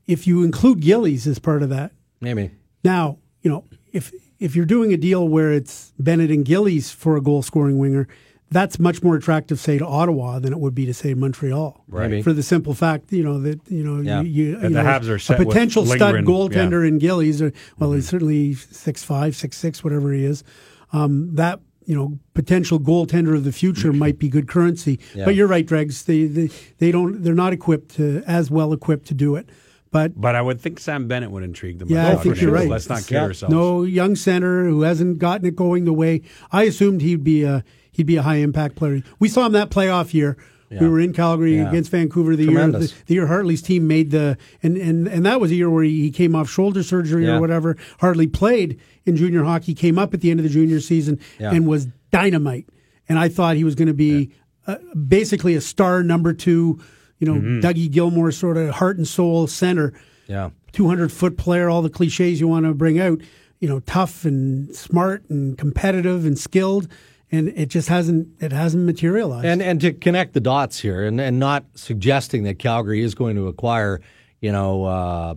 if you include Gillies as part of that. Maybe. Now, you know, if if you're doing a deal where it's Bennett and Gillies for a goal-scoring winger, that's much more attractive, say, to Ottawa than it would be to, say, Montreal. Right. For the simple fact, you know, that, you know, yeah. you, you, you the know, Habs are set a potential stud goaltender yeah. in Gillies, or, well, mm-hmm. he's certainly six five, six six, whatever he is, um, that, you know, potential goaltender of the future might be good currency. Yeah. But you're right, Dregs, they, they, they don't, they're not equipped to, as well equipped to do it. But, but I would think Sam Bennett would intrigue them. Yeah, I think you're right. Let's not kid yeah. ourselves. No, young center who hasn't gotten it going the way. I assumed he'd be a he'd be a high impact player. We saw him that playoff year. Yeah. We were in Calgary yeah. against Vancouver the Tremendous. year the, the year Hartley's team made the and, and, and that was a year where he came off shoulder surgery yeah. or whatever. Hartley played in junior hockey, came up at the end of the junior season yeah. and was dynamite. And I thought he was going to be yeah. uh, basically a star number two. You know, mm-hmm. Dougie Gilmour sort of heart and soul center, yeah, two hundred foot player, all the cliches you want to bring out, you know, tough and smart and competitive and skilled, and it just hasn't it hasn't materialized. And and to connect the dots here, and, and not suggesting that Calgary is going to acquire, you know, uh,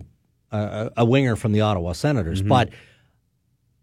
a, a winger from the Ottawa Senators, mm-hmm. but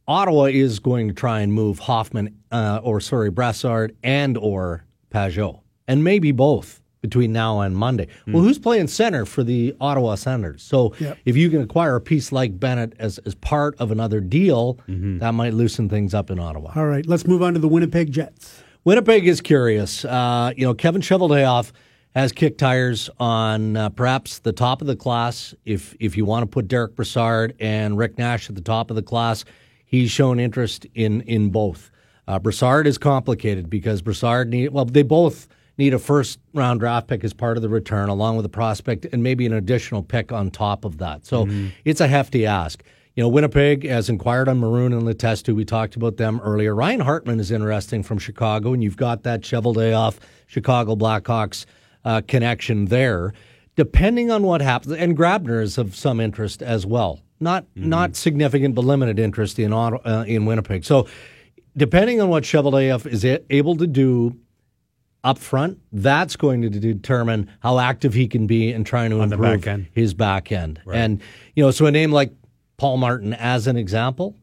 Ottawa is going to try and move Hoffman, uh, or sorry, Brassard and or Pajot, and maybe both between now and Monday. Mm. Well, who's playing center for the Ottawa Senators? So yep. if you can acquire a piece like Bennett as, as part of another deal, mm-hmm. that might loosen things up in Ottawa. All right, let's move on to the Winnipeg Jets. Winnipeg is curious. Uh, you know, Kevin Cheveldayoff has kicked tires on uh, perhaps the top of the class. If if you want to put Derek Brassard and Rick Nash at the top of the class, he's shown interest in in both. Uh, Brassard is complicated because Brassard need well, they both need a first round draft pick as part of the return, along with a prospect and maybe an additional pick on top of that. So mm-hmm. it's a hefty ask. You know, Winnipeg has inquired on Maroon and Letestu. We talked about them earlier. Ryan Hartman is interesting from Chicago, and you've got that Cheveldayoff, Chicago Blackhawks uh, connection there. Depending on what happens, and Grabner is of some interest as well. Not mm-hmm. not significant, but limited interest in uh, in Winnipeg. So, depending on what Cheveldayoff is able to do up front, that's going to determine how active he can be in trying to on improve back his back end. Right. And you know, so a name like Paul Martin, as an example,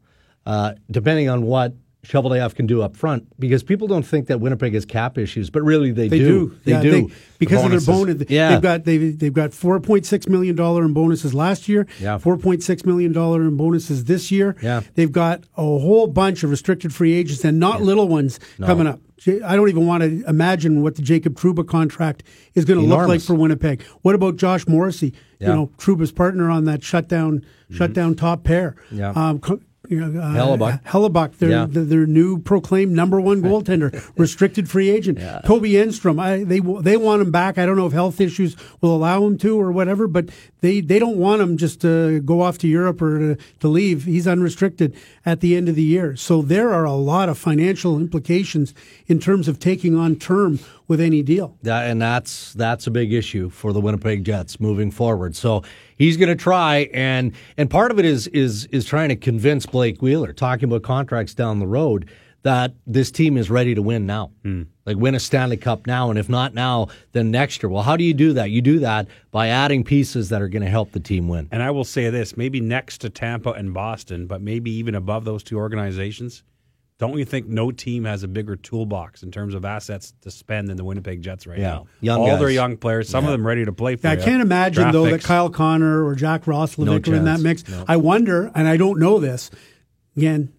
uh, depending on what Cheveldayoff can do up front, because people don't think that Winnipeg has cap issues, but really they, they do. do. They yeah, do they, because the of their bonus. Yeah. They've got they've, they've got four point six million dollars in bonuses last year. Yeah. four point six million dollars in bonuses this year. Yeah. They've got a whole bunch of restricted free agents and not yeah. little ones no. coming up. I don't even want to imagine what the Jacob Trouba contract is going to Enormous. look like for Winnipeg. What about Josh Morrissey? Yeah. You know, Trouba's partner on that shutdown, mm-hmm. shutdown top pair. Yeah. Um, you know, uh, Hellebuck. Hellebuck, their, yeah. their, their new proclaimed number one goaltender, restricted free agent. Yeah. Toby Enstrom, I, they they want him back. I don't know if health issues will allow him to or whatever, but they, they don't want him just to go off to Europe or to, to leave. He's unrestricted at the end of the year. So there are a lot of financial implications in terms of taking on term with any deal. Yeah, and that's that's a big issue for the Winnipeg Jets moving forward. So he's going to try, and and part of it is is is trying to convince Blake Wheeler, talking about contracts down the road, that this team is ready to win now. Mm. Like win a Stanley Cup now, and if not now, then next year. Well, how do you do that? You do that by adding pieces that are going to help the team win. And I will say this, maybe next to Tampa and Boston, but maybe even above those two organizations, don't you think no team has a bigger toolbox in terms of assets to spend than the Winnipeg Jets right yeah. now? Young All guys. Their young players, some yeah. of them ready to play for yeah, you. I can't imagine, Draft though, picks. that Kyle Connor or Jack Roslovic no are in that mix. No. I wonder, and I don't know this, again,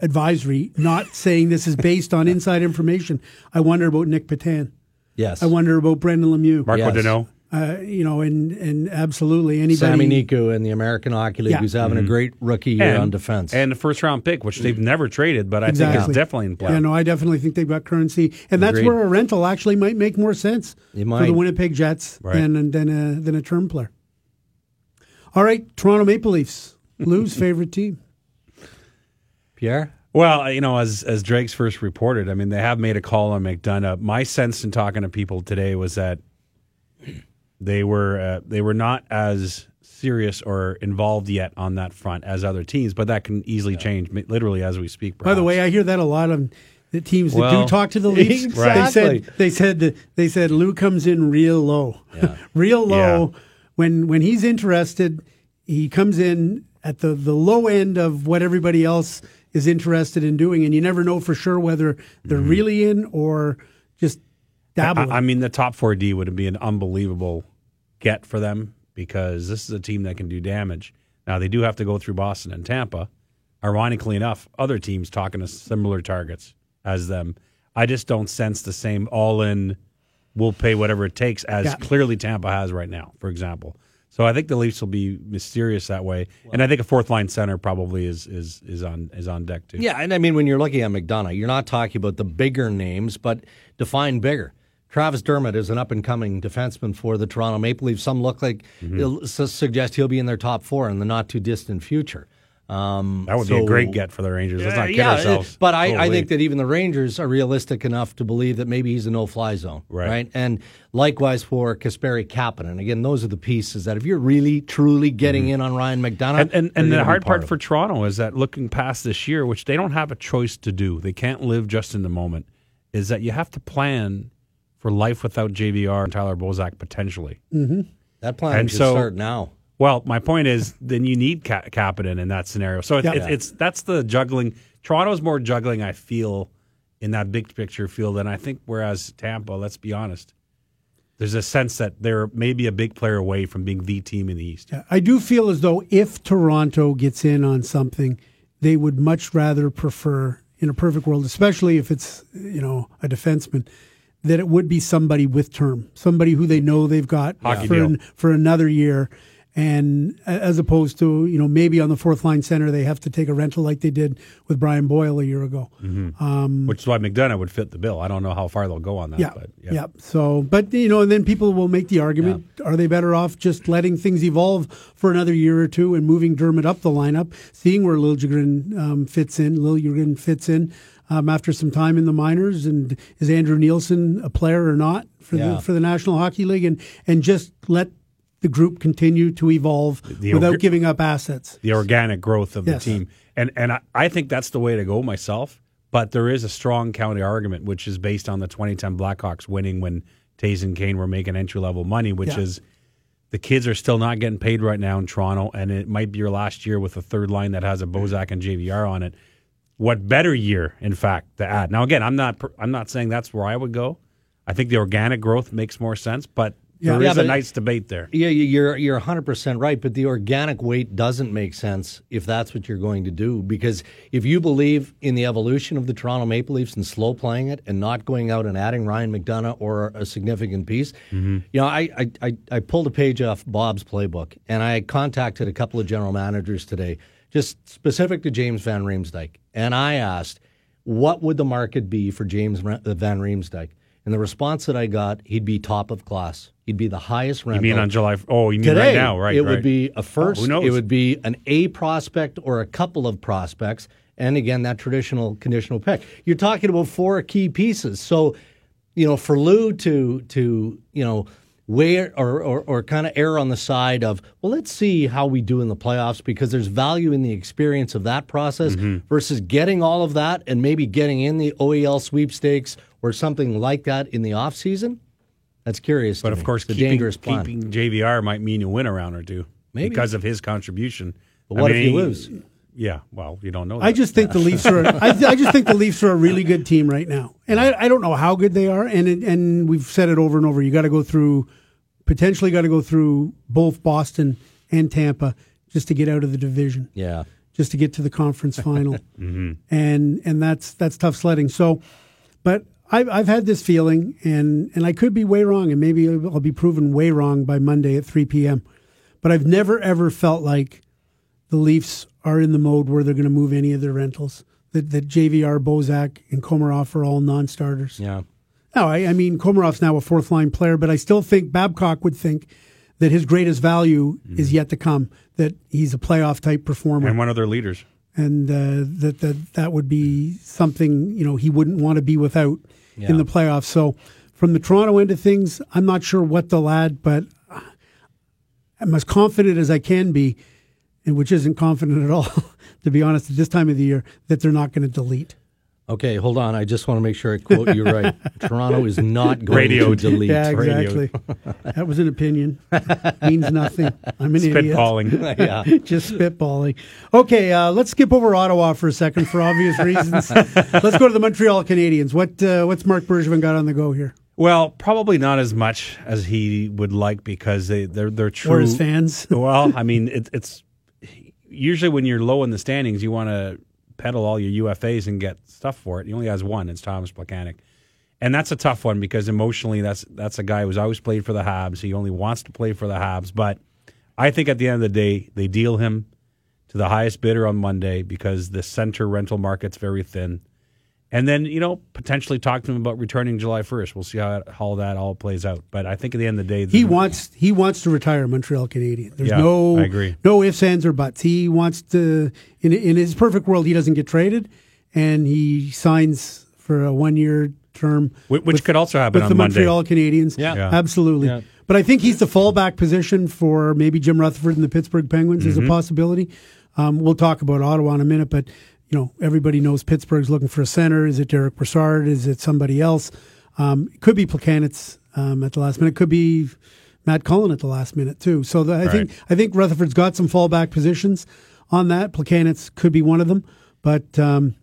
advisory, not saying this is based on inside information. I wonder about Nick Petan. Yes. I wonder about Brendan Lemieux. Marco yes. Deneau. Uh, you know, and and absolutely anybody. Sammy Niku in the American Hockey League, yeah. who's having mm-hmm. a great rookie year and, on defense. And the first-round pick, which they've never traded, but I exactly. think is definitely in play. Yeah, no, I definitely think they've got currency. And Agreed. that's where a rental actually might make more sense for the Winnipeg Jets right. than, than, a, than a term player. All right, Toronto Maple Leafs, Lou's favorite team. Pierre? Well, you know, as as Dregs first reported, I mean, they have made a call on McDonagh. My sense in talking to people today was that they were uh, they were not as serious or involved yet on that front as other teams, but that can easily yeah. change, literally as we speak. Perhaps. By the way, I hear that a lot of the teams that well, do talk to the Leafs. Exactly. They said they said they said Lou comes in real low, yeah. real low. Yeah. When when he's interested, he comes in at the, the low end of what everybody else is interested in doing, and you never know for sure whether they're mm-hmm. really in or just. Dabbling. I mean, the top four D would be an unbelievable get for them because this is a team that can do damage. Now, they do have to go through Boston and Tampa. Ironically enough, other teams talking to similar targets as them. I just don't sense the same all-in, we'll pay whatever it takes, as yeah. clearly Tampa has right now, for example. So I think the Leafs will be mysterious that way, well, and I think a fourth-line center probably is is is on is on deck too. Yeah, and I mean, when you're looking at McDonagh, you're not talking about the bigger names, but define bigger. Travis Dermott is an up-and-coming defenseman for the Toronto Maple Leafs. Some look like mm-hmm. su- suggest he'll be in their top four in the not-too-distant future. Um, that would so, be a great get for the Rangers. Let's not kid yeah, ourselves. But I, totally. I think that even the Rangers are realistic enough to believe that maybe he's a no-fly zone. Right. right? And likewise for Kasperi Kapanen. Again, those are the pieces that if you're really, truly getting mm-hmm. in on Ryan McDonagh. And, and, and the hard part, part for Toronto is that looking past this year, which they don't have a choice to do, they can't live just in the moment, is that you have to plan for life without J V R and Tyler Bozak potentially. Mm-hmm. That plan and should so, start now. Well, my point is, then you need Ka- Kapanen in that scenario. So it, yeah. it, it's that's the juggling. Toronto's more juggling, I feel, in that big picture field. And I think, whereas Tampa, let's be honest, there's a sense that they're maybe a big player away from being the team in the East. Yeah, I do feel as though if Toronto gets in on something, they would much rather prefer, in a perfect world, especially if it's, you know, a defenseman, that it would be somebody with term, somebody who they know they've got Hockey for, deal. An, for another year. And as opposed to, you know, maybe on the fourth line center, they have to take a rental like they did with Brian Boyle a year ago. Mm-hmm. Um, Which is why McDonagh would fit the bill. I don't know how far they'll go on that. Yeah, but, yeah. yeah. So, but, you know, and then people will make the argument, yeah. are they better off just letting things evolve for another year or two and moving Dermott up the lineup, seeing where Liljegren um, fits in, Liljegren fits in um, after some time in the minors? And is Andrew Nielsen a player or not for, yeah. the, for the National Hockey League? And, and just let the group continue to evolve the, without or, giving up assets. The organic growth of yes. the team. And and I, I think that's the way to go myself, but there is a strong counter argument, which is based on the twenty ten Blackhawks winning when Toews and Kane were making entry-level money, which yeah. is the kids are still not getting paid right now in Toronto, and it might be your last year with a third line that has a Bozak and J V R on it. What better year, in fact, to add? Now, again, I'm not I'm not saying that's where I would go. I think the organic growth makes more sense, but Yeah, there yeah, is a nice debate there. Yeah, you're you're one hundred percent right, but the organic weight doesn't make sense if that's what you're going to do, because if you believe in the evolution of the Toronto Maple Leafs and slow playing it and not going out and adding Ryan McDonagh or a significant piece, mm-hmm. you know, I, I, I, I pulled a page off Bob's playbook, and I contacted a couple of general managers today, just specific to James Van Riemsdyk, and I asked, what would the market be for James Van Riemsdyk? And the response that I got, he'd be top of class. He'd be the highest rental. You mean on July? Oh, you mean Today, right now, right? It right. would be a first. Oh, who knows? It would be an A prospect or a couple of prospects. And again, that traditional conditional pick. You're talking about four key pieces. So, you know, for Lou to to you know weigh or or, or kind of err on the side of, well, let's see how we do in the playoffs, because there's value in the experience of that process mm-hmm. versus getting all of that and maybe getting in the O E L sweepstakes or something like that in the offseason? That's curious. But, of course, keeping, keeping J V R might mean you win a round or two. Maybe. Because of his contribution. But what I mean, if you lose? Yeah, well, you don't know that. I just think the Leafs are I, I just think the Leafs are a really good team right now. And I, I don't know how good they are, and it, and we've said it over and over. You got to go through, potentially got to go through both Boston and Tampa just to get out of the division. Yeah. Just to get to the conference final. mm-hmm. And and that's that's tough sledding. So, but I've I've had this feeling, and, and I could be way wrong, and maybe I'll be proven way wrong by Monday at three p.m., but I've never, ever felt like the Leafs are in the mode where they're going to move any of their rentals, that that J V R, Bozak, and Komarov are all non-starters. Yeah. No, I, I mean, Komarov's now a fourth-line player, but I still think Babcock would think that his greatest value mm. is yet to come, that he's a playoff-type performer. And one of their leaders. And uh, that, that that would be something, you know, he wouldn't want to be without yeah. in the playoffs. So from the Toronto end of things, I'm not sure what they'll add, but I'm as confident as I can be, and which isn't confident at all, to be honest, at this time of the year, that they're not going to delete. Okay, hold on. I just want to make sure I quote you right. Toronto is not going Radio. to delete. Yeah, exactly. Radio. That was an opinion. It means nothing. I'm an Spit idiot. Spitballing. Yeah. Just spitballing. Okay, uh, let's skip over Ottawa for a second for obvious reasons. Let's go to the Montreal Canadiens. What uh, what's Marc Bergevin got on the go here? Well, probably not as much as he would like, because they, they're they're true. Or his fans. Well, I mean, it, it's usually when you're low in the standings, you want to peddle all your U F As and get stuff for it. He only has one. It's Thomas Plekanec. And that's a tough one, because emotionally that's that's a guy who's always played for the Habs. He only wants to play for the Habs. But I think at the end of the day, they deal him to the highest bidder on Monday, because the center rental market's very thin. And then, you know, potentially talk to him about returning July first. We'll see how, how that all plays out. But I think at the end of the day... He wants he wants to retire Montreal Canadiens. There's yeah, no, I agree. no ifs, ands, or buts. He wants to... In, in his perfect world, he doesn't get traded, and he signs for a one-year term. Which, which with, could also happen on Monday. With the Montreal Canadiens. Yeah. yeah. Absolutely. Yeah. But I think he's the fallback position for maybe Jim Rutherford and the Pittsburgh Penguins mm-hmm. is a possibility. Um, we'll talk about Ottawa in a minute, but... You know, everybody knows Pittsburgh's looking for a center. Is it Derek Brassard? Is it somebody else? Um, it could be Plekanec um, at the last minute. It could be Matt Cullen at the last minute too. So the, I right. think I think Rutherford's got some fallback positions on that. Plekanec could be one of them, but um,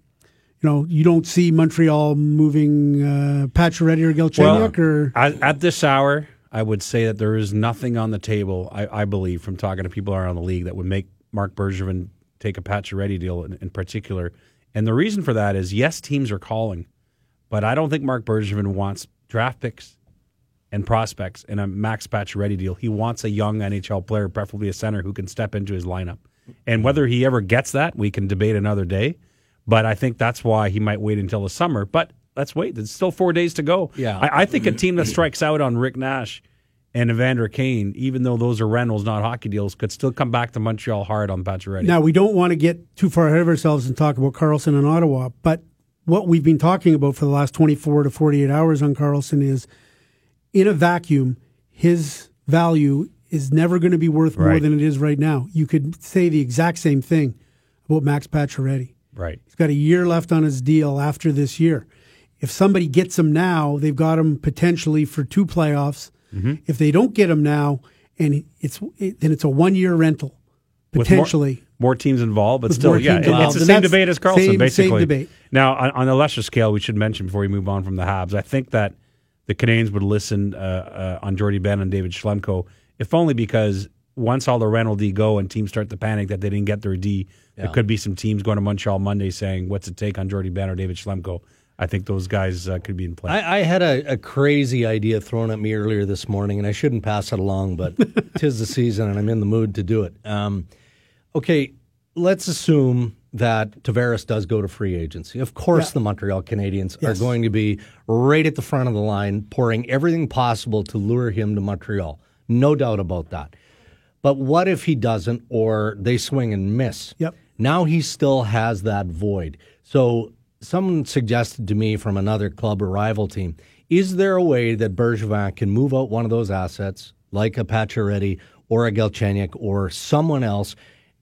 you know, you don't see Montreal moving uh, Pacioretty or Galchenyuk. Well, or at, at this hour, I would say that there is nothing on the table. I, I believe from talking to people around the league that would make Marc Bergevin take a Pacioretty deal in, in particular. And the reason for that is, yes, teams are calling, but I don't think Marc Bergevin wants draft picks and prospects in a Max Pacioretty deal. He wants a young N H L player, preferably a center, who can step into his lineup. And whether he ever gets that, we can debate another day. But I think that's why he might wait until the summer. But let's wait. There's still four days to go. Yeah, I, I think a team that strikes out on Rick Nash and Evander Kane, even though those are rentals, not hockey deals, could still come back to Montreal hard on Pacioretty. Now, we don't want to get too far ahead of ourselves and talk about Karlsson and Ottawa, but what we've been talking about for the last twenty-four to forty-eight hours on Karlsson is, in a vacuum, his value is never going to be worth right. more than it is right now. You could say the exact same thing about Max Pacioretty. Right. He's got a year left on his deal after this year. If somebody gets him now, they've got him potentially for two playoffs. Mm-hmm. If they don't get him now, and it's it, then it's a one-year rental, potentially. With more, more teams involved, but still, yeah, involved. It's the same debate as Karlsson, same, basically. Same debate. Now, on, on a lesser scale, we should mention before we move on from the Habs, I think that the Canadians would listen uh, uh, on Jordy Ben and David Schlemko, if only because once all the rental D go and teams start to panic that they didn't get their D, yeah. there could be some teams going to Montreal Monday saying, what's it take on Jordy Ben or David Schlemko? I think those guys uh, could be in play. I, I had a, a crazy idea thrown at me earlier this morning, and I shouldn't pass it along, but 'tis the season, and I'm in the mood to do it. Um, okay, let's assume that Tavares does go to free agency. Of course, yeah. the Montreal Canadiens yes. are going to be right at the front of the line, pouring everything possible to lure him to Montreal. No doubt about that. But what if he doesn't, or they swing and miss? Yep. Now he still has that void. So someone suggested to me from another club or rival team, is there a way that Bergevin can move out one of those assets, like a Pacioretty or a Galchenyuk or someone else,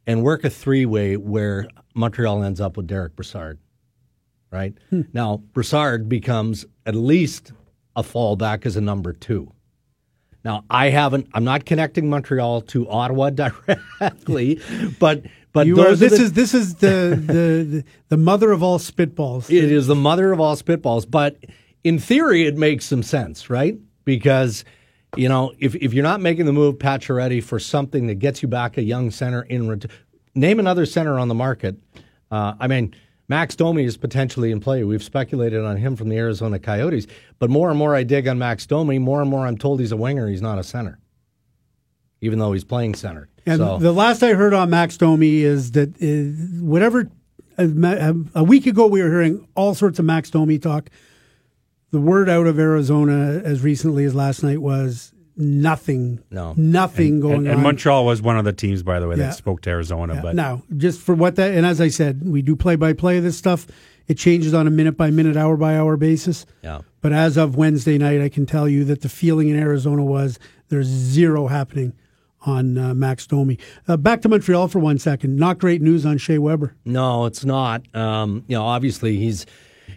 and work a three-way where Montreal ends up with Derek Brassard, right? Hmm. Now, Brassard becomes at least a fallback as a number two. Now, I haven't, I'm not connecting Montreal to Ottawa directly, but but you those are, this are the, is this is the, the the mother of all spitballs. It is the mother of all spitballs, but in theory, it makes some sense, right? Because, you know, if if you're not making the move, Pacioretty, for something that gets you back a young center in return. Name another center on the market. Uh, I mean, Max Domi is potentially in play. We've speculated on him from the Arizona Coyotes. But more and more I dig on Max Domi, more and more I'm told he's a winger. He's not a center, even though he's playing center. And so, the last I heard on Max Domi is that uh, whatever, uh, a week ago we were hearing all sorts of Max Domi talk. The word out of Arizona as recently as last night was Nothing, no. nothing and, going and, and on. And Montreal was one of the teams, by the way, yeah. that spoke to Arizona. Yeah. But now, just for what that, and as I said, we do play-by-play of this stuff. It changes on a minute-by-minute, hour-by-hour basis. Yeah. But as of Wednesday night, I can tell you that the feeling in Arizona was there's zero happening on uh, Max Domi. Uh, back to Montreal for one second. Not great news on Shea Weber. No, it's not. Um, you know, obviously he's.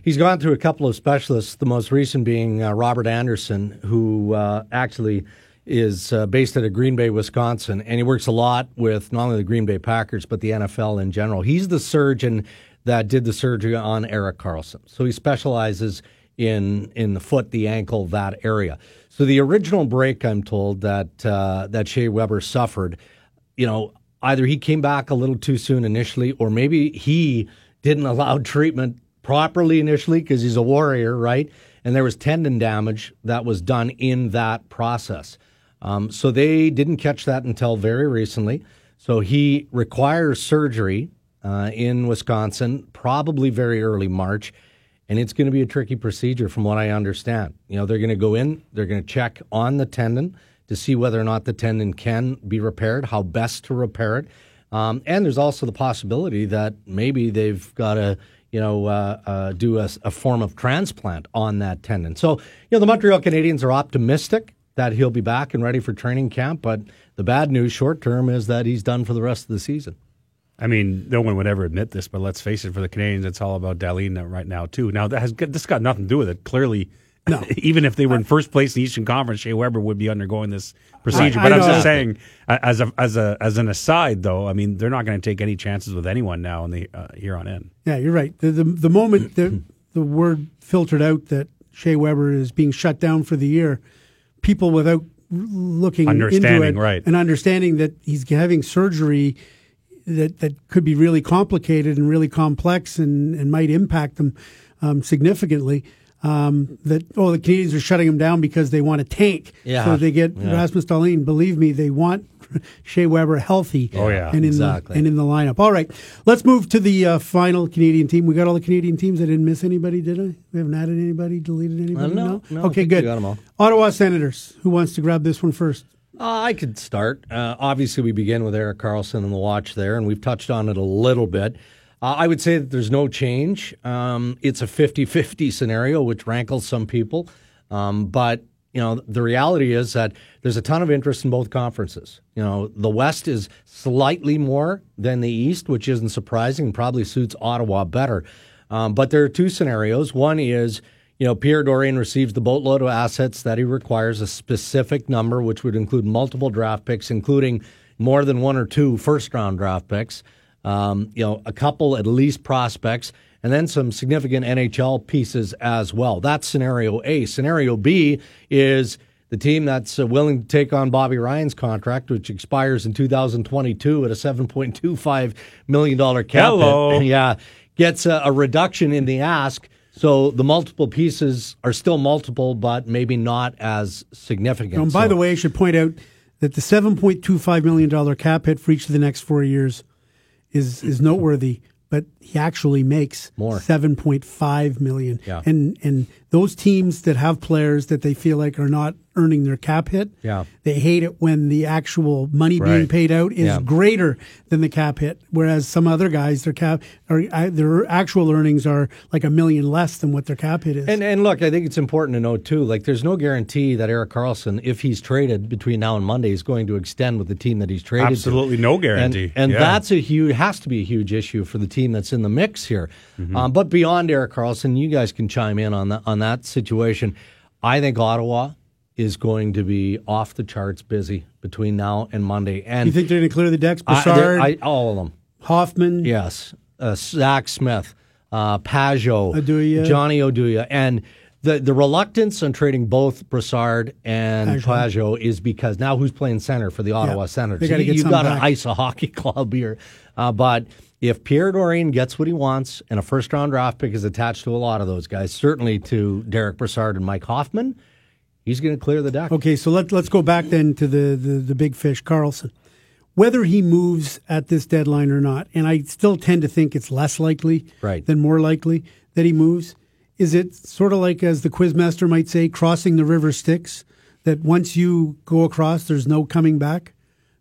He's gone through a couple of specialists, the most recent being uh, Robert Anderson, who uh, actually is uh, based out of Green Bay, Wisconsin, and he works a lot with not only the Green Bay Packers, but the N F L in general. He's the surgeon that did the surgery on Erik Karlsson. So he specializes in in the foot, the ankle, that area. So the original break, I'm told, that, uh, that Shea Weber suffered, you know, either he came back a little too soon initially, or maybe he didn't allow treatment properly initially, because he's a warrior, right? And there was tendon damage that was done in that process. Um, so they didn't catch that until very recently. So he requires surgery uh, in Wisconsin, probably very early March, and it's going to be a tricky procedure from what I understand. You know, they're going to go in, they're going to check on the tendon to see whether or not the tendon can be repaired, how best to repair it. Um, and there's also the possibility that maybe they've got a you know, uh, uh, do a, a form of transplant on that tendon. So, you know, the Montreal Canadiens are optimistic that he'll be back and ready for training camp, but the bad news short term is that he's done for the rest of the season. I mean, no one would ever admit this, but let's face it, for the Canadiens, it's all about Darlene right now, too. Now, that has this got nothing to do with it. Clearly, No. Even if they were in first place in the Eastern Conference, Shea Weber would be undergoing this procedure. Right. But I'm just that. saying, as a as a as an aside, though, I mean, they're not going to take any chances with anyone now in the uh, here on in. Yeah, you're right. The the, the moment the the word filtered out that Shea Weber is being shut down for the year, people without looking understanding, into it right. and understanding that he's having surgery that that could be really complicated and really complex and, and might impact them um, significantly. Um, that, oh, the Canadians are shutting him down because they want to tank. Yeah. So they get yeah. Rasmus Dahlin. Believe me, they want Shea Weber healthy oh, yeah. and, in exactly. the, and in the lineup. All right, let's move to the uh, final Canadian team. We got all the Canadian teams. I didn't miss anybody, did I? We haven't added anybody, deleted anybody? Uh, no, no? no. Okay, good. Got them all. Ottawa Senators. Who wants to grab this one first? Uh, I could start. Uh, obviously, we begin with Erik Karlsson and the watch there, and we've touched on it a little bit. Uh, I would say that there's no change. Um, it's a fifty-fifty scenario, which rankles some people. Um, but, you know, the reality is that there's a ton of interest in both conferences. You know, the West is slightly more than the East, which isn't surprising, probably suits Ottawa better. Um, but there are two scenarios. One is, you know, Pierre Dorion receives the boatload of assets that he requires, a specific number, which would include multiple draft picks, including more than one or two first-round draft picks. Um, you know, a couple at least prospects, and then some significant N H L pieces as well. That's scenario A. Scenario B is the team that's uh, willing to take on Bobby Ryan's contract, which expires in two thousand twenty-two at a seven point two five million dollars cap Hello. hit. And, yeah, gets a, a reduction in the ask, so the multiple pieces are still multiple, but maybe not as significant. And by so, the way, I should point out that the seven point two five million dollars cap hit for each of the next four years is is noteworthy, but he actually makes more. seven point five million dollars. Yeah. And and those teams that have players that they feel like are not earning their cap hit, yeah. they hate it when the actual money right. being paid out is yeah. greater than the cap hit, whereas some other guys, their cap or uh, their actual earnings are like a million less than what their cap hit is. And and look, I think it's important to note too, like there's no guarantee that Erik Karlsson, if he's traded between now and Monday, is going to extend with the team that he's traded Absolutely to. no guarantee. And, and yeah. that's a huge, has to be a huge issue for the team that's in the mix here. Mm-hmm. Um, but beyond Erik Karlsson, you guys can chime in on that, on that situation. I think Ottawa is going to be off the charts busy between now and Monday. And you think they're going to clear the decks? Brassard? I, I, all of them. Hoffman? Yes. Uh, Zach Smith, uh, Pajot, Oduya. Johnny Oduya. And the, the reluctance on trading both Brassard and Pajot is because now who's playing center for the Ottawa yeah. Senators? Gotta You've got to ice a hockey club here. Uh, but if Pierre Dorion gets what he wants, and a first-round draft pick is attached to a lot of those guys, certainly to Derek Brassard and Mike Hoffman, he's going to clear the deck. Okay, so let, let's go back then to the, the, the big fish, Karlsson. Whether he moves at this deadline or not, and I still tend to think it's less likely right. than more likely that he moves, is it sort of like, as the quizmaster might say, crossing the river Styx, that once you go across, there's no coming back?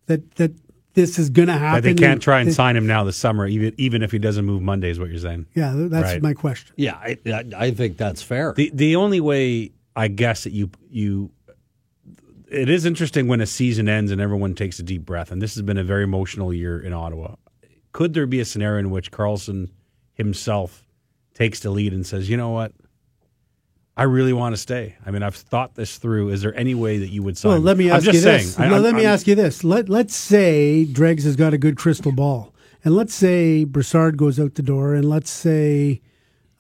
That that this is going to happen? But they can't try and they, sign him now this summer, even even if he doesn't move Monday is what you're saying. Yeah, that's right. my question. Yeah, I, I, I think that's fair. The, the only way... I guess that you you it is interesting when a season ends and everyone takes a deep breath, and this has been a very emotional year in Ottawa. Could there be a scenario in which Karlsson himself takes the lead and says, you know what, I really want to stay? I mean, I've thought this through. Is there any way that you would sign? Well, let me ask you this. Let me ask you this. Let let's say Dregs has got a good crystal ball, and let's say Brassard goes out the door, and let's say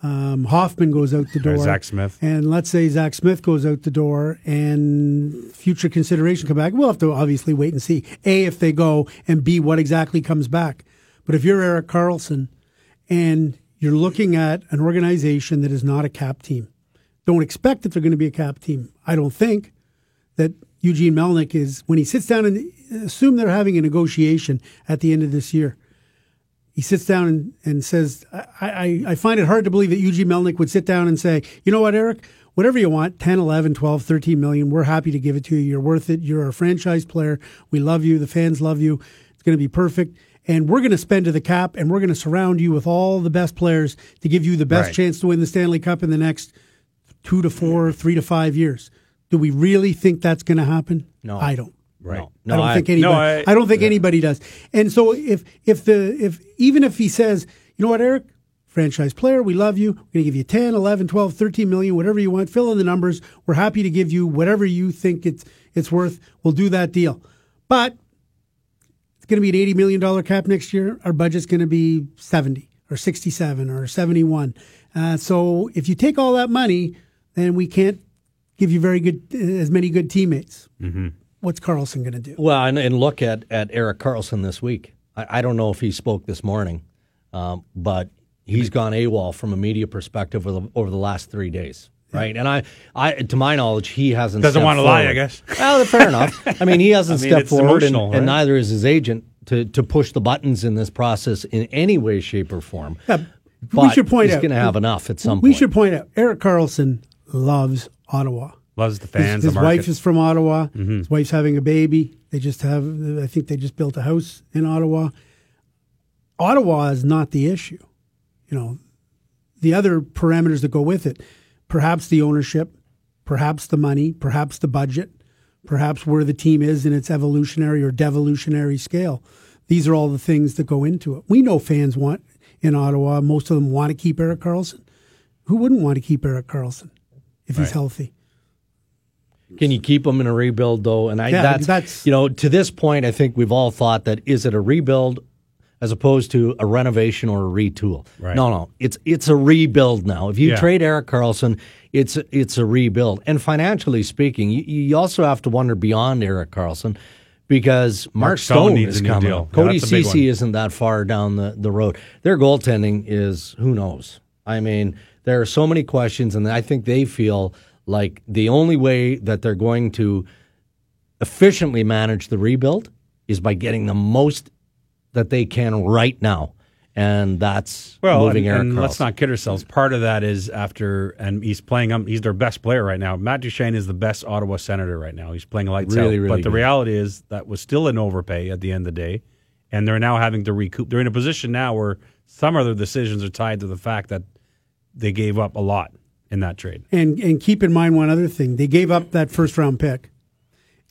Um, Hoffman goes out the door. Zach Smith. And let's say Zach Smith goes out the door and future consideration come back. We'll have to obviously wait and see, A, if they go, and B, what exactly comes back. But if you're Erik Karlsson and you're looking at an organization that is not a cap team, don't expect that they're going to be a cap team. I don't think that Eugene Melnyk is, when he sits down and assume they're having a negotiation at the end of this year, he sits down and, and says, I, I, I find it hard to believe that Eugene Melnyk would sit down and say, you know what, Eric, whatever you want, ten, eleven, twelve, thirteen million, we're happy to give it to you. You're worth it. You're a franchise player. We love you. The fans love you. It's going to be perfect. And we're going to spend to the cap, and we're going to surround you with all the best players to give you the best right. chance to win the Stanley Cup in the next two to four, three to five years. Do we really think that's going to happen? No. I don't. Right. No, I don't I, think anybody. No, I, I don't think yeah. anybody does. And so, if if the if even if he says, you know what, Eric, franchise player. We love you. We're going to give you ten, eleven, twelve, thirteen million, whatever you want. Fill in the numbers. We're happy to give you whatever you think it's it's worth. We'll do that deal. But it's going to be an eighty million dollars cap next year. Our budget's going to be seventy or sixty-seven or seventy-one. Uh, so if you take all that money, then we can't give you very good, as many good teammates. Mm-hmm. What's Karlsson going to do? Well, and, and look at, at Erik Karlsson this week. I, I don't know if he spoke this morning, um, but he's gone AWOL from a media perspective over the, over the last three days, right? And I, I, to my knowledge, he hasn't doesn't stepped want to forward. lie, I guess. Well, fair enough. I mean, he hasn't I mean, stepped forward, and, right? and neither is his agent to to push the buttons in this process in any way, shape, or form. Yeah, but we should point he's out he's going to have we, enough at some we point. We should point out Erik Karlsson loves Ottawa. Loves the fans. His, his the wife is from Ottawa. Mm-hmm. His wife's having a baby. They just have, I think they just built a house in Ottawa. Ottawa is not the issue. You know, the other parameters that go with it, perhaps the ownership, perhaps the money, perhaps the budget, perhaps where the team is in its evolutionary or devolutionary scale. These are all the things that go into it. We know fans want in Ottawa. Most of them want to keep Erik Karlsson. Who wouldn't want to keep Erik Karlsson if right. he's healthy? Can you keep them in a rebuild, though? And I, yeah, that's, that's, you know, to this point, I think we've all thought that is it a rebuild as opposed to a renovation or a retool? Right. No, no, it's it's a rebuild now. If you yeah. trade Erik Karlsson, it's it's a rebuild. And financially speaking, you, you also have to wonder beyond Erik Karlsson because Mark, Mark Stone, Stone needs is a coming. Deal. Yeah, Cody Ceci isn't that far down the, the road. Their goaltending is who knows. I mean, there are so many questions, and I think they feel like the only way that they're going to efficiently manage the rebuild is by getting the most that they can right now. And that's well, moving Erik Karlsson. And let's not kid ourselves. Part of that is after, and he's playing, um, he's their best player right now. Matt Duchene is the best Ottawa Senator right now. He's playing lights really, out. Really but good. The reality is that was still an overpay at the end of the day. And they're now having to recoup. They're in a position now where some of their decisions are tied to the fact that they gave up a lot in that trade. And and keep in mind one other thing. They gave up that first-round pick.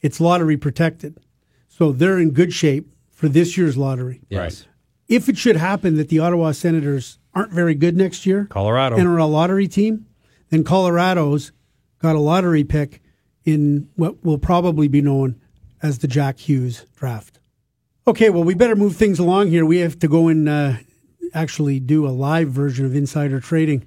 It's lottery protected. So they're in good shape for this year's lottery. Yes. Right. If it should happen that the Ottawa Senators aren't very good next year, Colorado, and are a lottery team, then Colorado's got a lottery pick in what will probably be known as the Jack Hughes draft. Okay, well, we better move things along here. We have to go and uh, actually do a live version of Insider Trading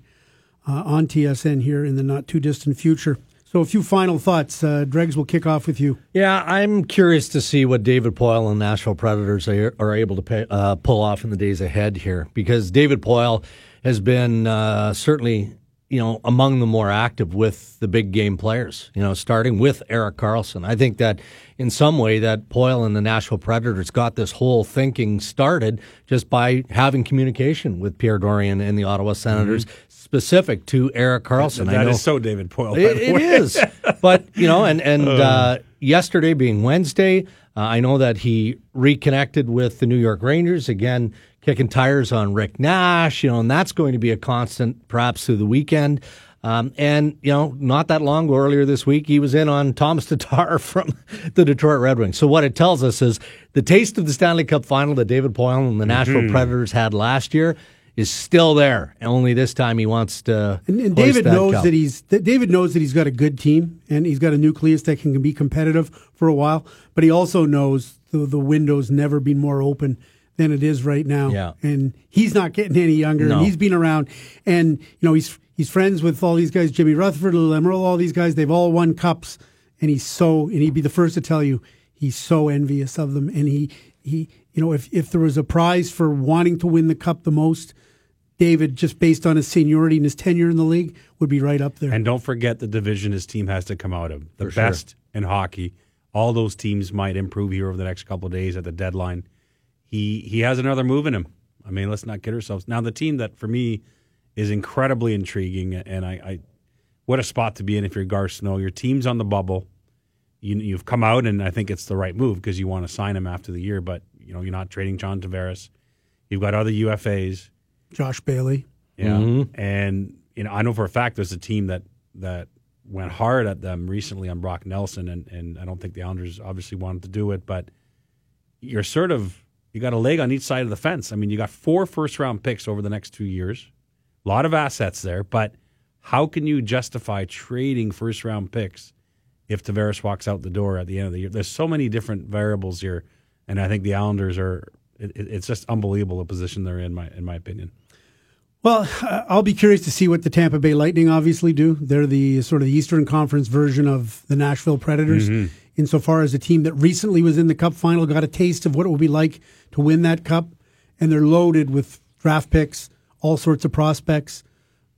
Uh, on T S N here in the not-too-distant future. So a few final thoughts. Uh, Dregs, will kick off with you. Yeah, I'm curious to see what David Poile and Nashville Predators are, are able to pay, uh, pull off in the days ahead here, because David Poile has been uh, certainly, you know, among the more active with the big-game players, you know, starting with Erik Karlsson. I think that in some way that Poile and the Nashville Predators got this whole thinking started just by having communication with Pierre Dorion and the Ottawa Senators, mm-hmm. specific to Erik Karlsson. That I know, is so David Poile. It, it is. But, you know, and, and uh, yesterday being Wednesday, uh, I know that he reconnected with the New York Rangers, again, kicking tires on Rick Nash, you know, and that's going to be a constant perhaps through the weekend. Um, and, you know, not that long ago, earlier this week, he was in on Thomas Tatar from the Detroit Red Wings. So what it tells us is the taste of the Stanley Cup final that David Poile and the mm-hmm. Nashville Predators had last year is still there, and only this time he wants to. And, and David that knows cup. that he's that David knows that he's got a good team, and he's got a nucleus that can be competitive for a while. But he also knows the, the window's never been more open than it is right now. Yeah. And he's not getting any younger. No. And he's been around, and you know he's he's friends with all these guys, Jimmy Rutherford, Lou Lamoriello, all these guys. They've all won cups, and he's so and he'd be the first to tell you he's so envious of them, and he he. You know, if, if there was a prize for wanting to win the cup the most, David, just based on his seniority and his tenure in the league, would be right up there. And don't forget the division his team has to come out of. The for best sure. in hockey. All those teams might improve here over the next couple of days at the deadline. He he has another move in him. I mean, let's not kid ourselves. Now, the team that, for me, is incredibly intriguing, and I, I what a spot to be in if you're Gar Snow. Your team's on the bubble. You, you've come out, and I think it's the right move because you want to sign him after the year, but you know, you're not trading John Tavares. You've got other U F As. Josh Bailey. Yeah. Mm-hmm. And you know, I know for a fact there's a team that, that went hard at them recently on Brock Nelson, and, and I don't think the Islanders obviously wanted to do it, but you're sort of, you got a leg on each side of the fence. I mean, you got four first-round picks over the next two years. A lot of assets there, but how can you justify trading first-round picks if Tavares walks out the door at the end of the year? There's so many different variables here, and I think the Islanders are it, – it's just unbelievable the position they're in, my in my opinion. Well, I'll be curious to see what the Tampa Bay Lightning obviously do. They're the sort of the Eastern Conference version of the Nashville Predators, mm-hmm. insofar as a team that recently was in the Cup final, got a taste of what it would be like to win that Cup, and they're loaded with draft picks, all sorts of prospects.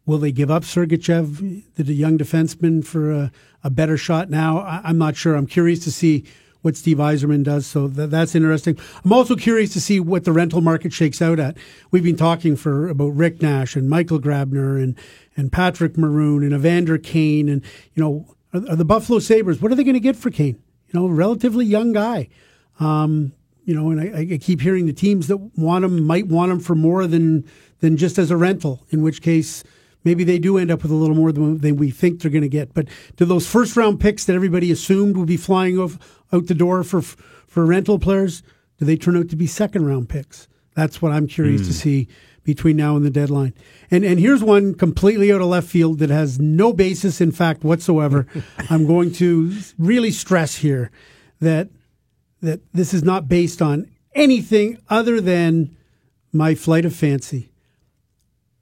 Will they give up Sergachev, the young defenseman, for a, a better shot now? I, I'm not sure. I'm curious to see what Steve Yzerman does, so th- that's interesting. I'm also curious to see what the rental market shakes out at. We've been talking for about Rick Nash and Michael Grabner and, and Patrick Maroon and Evander Kane and, you know, are, are the Buffalo Sabres, what are they going to get for Kane? You know, relatively young guy. Um, you know, and I, I keep hearing the teams that want him might want him for more than than just as a rental, in which case maybe they do end up with a little more than, than we think they're going to get. But do those first-round picks that everybody assumed would be flying off, out the door for for rental players, do they turn out to be second-round picks? That's what I'm curious mm. to see between now and the deadline. And and here's one completely out of left field that has no basis in fact whatsoever. I'm going to really stress here that that this is not based on anything other than my flight of fancy.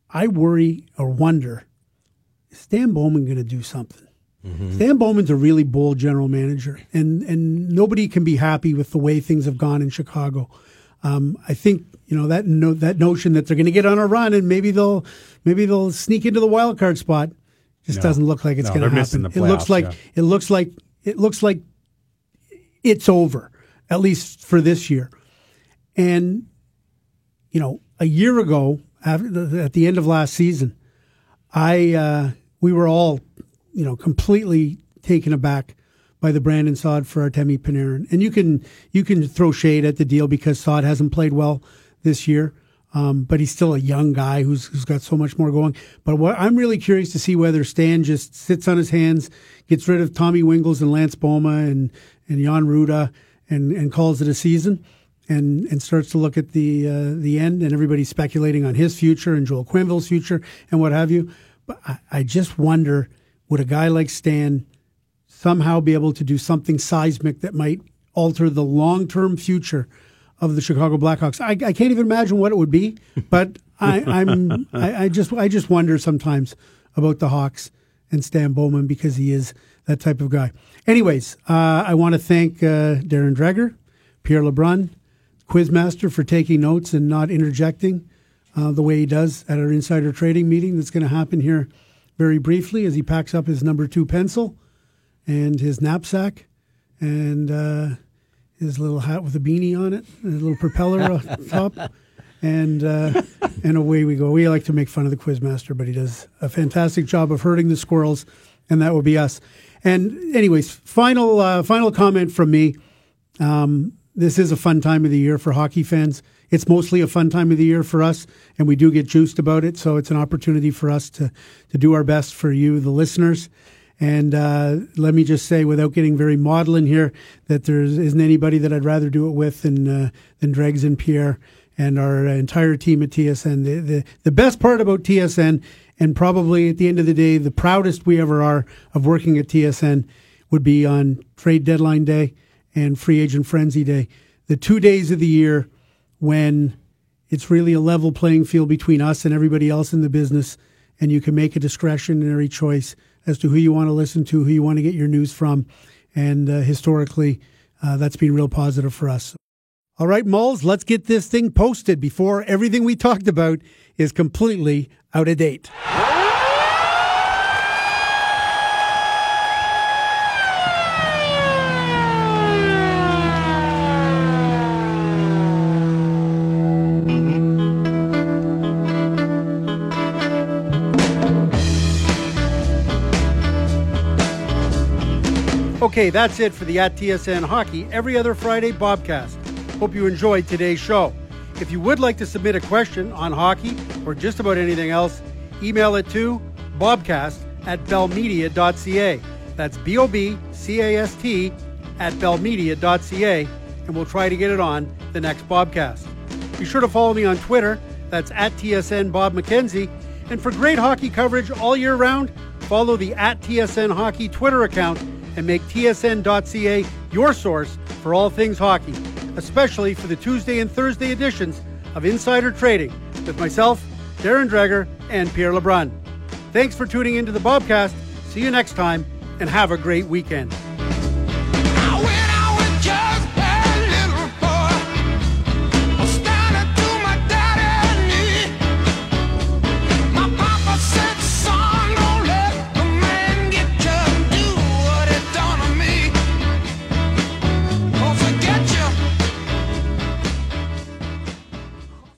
I worry or wonder, is Dan Bowman going to do something? Mm-hmm. Dan Bowman's a really bold general manager, and, and nobody can be happy with the way things have gone in Chicago. Um, I think you know that no, that notion that they're going to get on a run and maybe they'll maybe they'll sneak into the wild card spot just no, doesn't look like it's no, going to happen. Missing the playoffs, it looks like yeah. it looks like it looks like it's over, at least for this year. And you know, a year ago, After, at the end of last season, I uh, we were all, you know, completely taken aback by the Brandon Saad for Artemi Panarin, and you can you can throw shade at the deal because Saad hasn't played well this year, um, but he's still a young guy who's who's got so much more going. But what, I'm really curious to see whether Stan just sits on his hands, gets rid of Tommy Wingels and Lance Boma and and Jan Ruda, and and calls it a season. And, and starts to look at the uh, the end, and everybody's speculating on his future and Joel Quenville's future and what have you. But I, I just wonder, would a guy like Stan somehow be able to do something seismic that might alter the long-term future of the Chicago Blackhawks? I, I can't even imagine what it would be, but I, I'm I, I just I just wonder sometimes about the Hawks and Stan Bowman because he is that type of guy. Anyways, uh, I want to thank uh, Darren Dreger, Pierre LeBrun, Quizmaster, for taking notes and not interjecting uh, the way he does at our insider trading meeting that's going to happen here very briefly as he packs up his number two pencil and his knapsack and uh, his little hat with a beanie on it and a little propeller on top. And, uh, and away we go. We like to make fun of the Quizmaster, but he does a fantastic job of herding the squirrels, and that will be us. And anyways, final, uh, final comment from me. Um, This is a fun time of the year for hockey fans. It's mostly a fun time of the year for us, and we do get juiced about it, so it's an opportunity for us to, to do our best for you, the listeners. And uh, let me just say, without getting very maudlin here, that there isn't anybody that I'd rather do it with than, uh, than Dregs and Pierre and our entire team at T S N. The, the, the best part about T S N, and probably at the end of the day, the proudest we ever are of working at T S N, would be on trade deadline day and Free Agent Frenzy Day, the two days of the year when it's really a level playing field between us and everybody else in the business, and you can make a discretionary choice as to who you want to listen to, who you want to get your news from, and uh, historically, uh, that's been real positive for us. All right, Mulls, let's get this thing posted before everything we talked about is completely out of date. Okay, that's it for the At T S N Hockey Every Other Friday Bobcast. Hope you enjoyed today's show. If you would like to submit a question on hockey or just about anything else, email it to bobcast at bellmedia dot c a. That's B O B C A S T at bellmedia dot c a, and we'll try to get it on the next Bobcast. Be sure to follow me on Twitter. That's at T S N Bob McKenzie, And for great hockey coverage all year round, follow the at T S N Hockey Twitter account and make T S N dot C A your source for all things hockey, especially for the Tuesday and Thursday editions of Insider Trading with myself, Darren Dreger, and Pierre LeBrun. Thanks for tuning into the Bobcast. See you next time, and have a great weekend.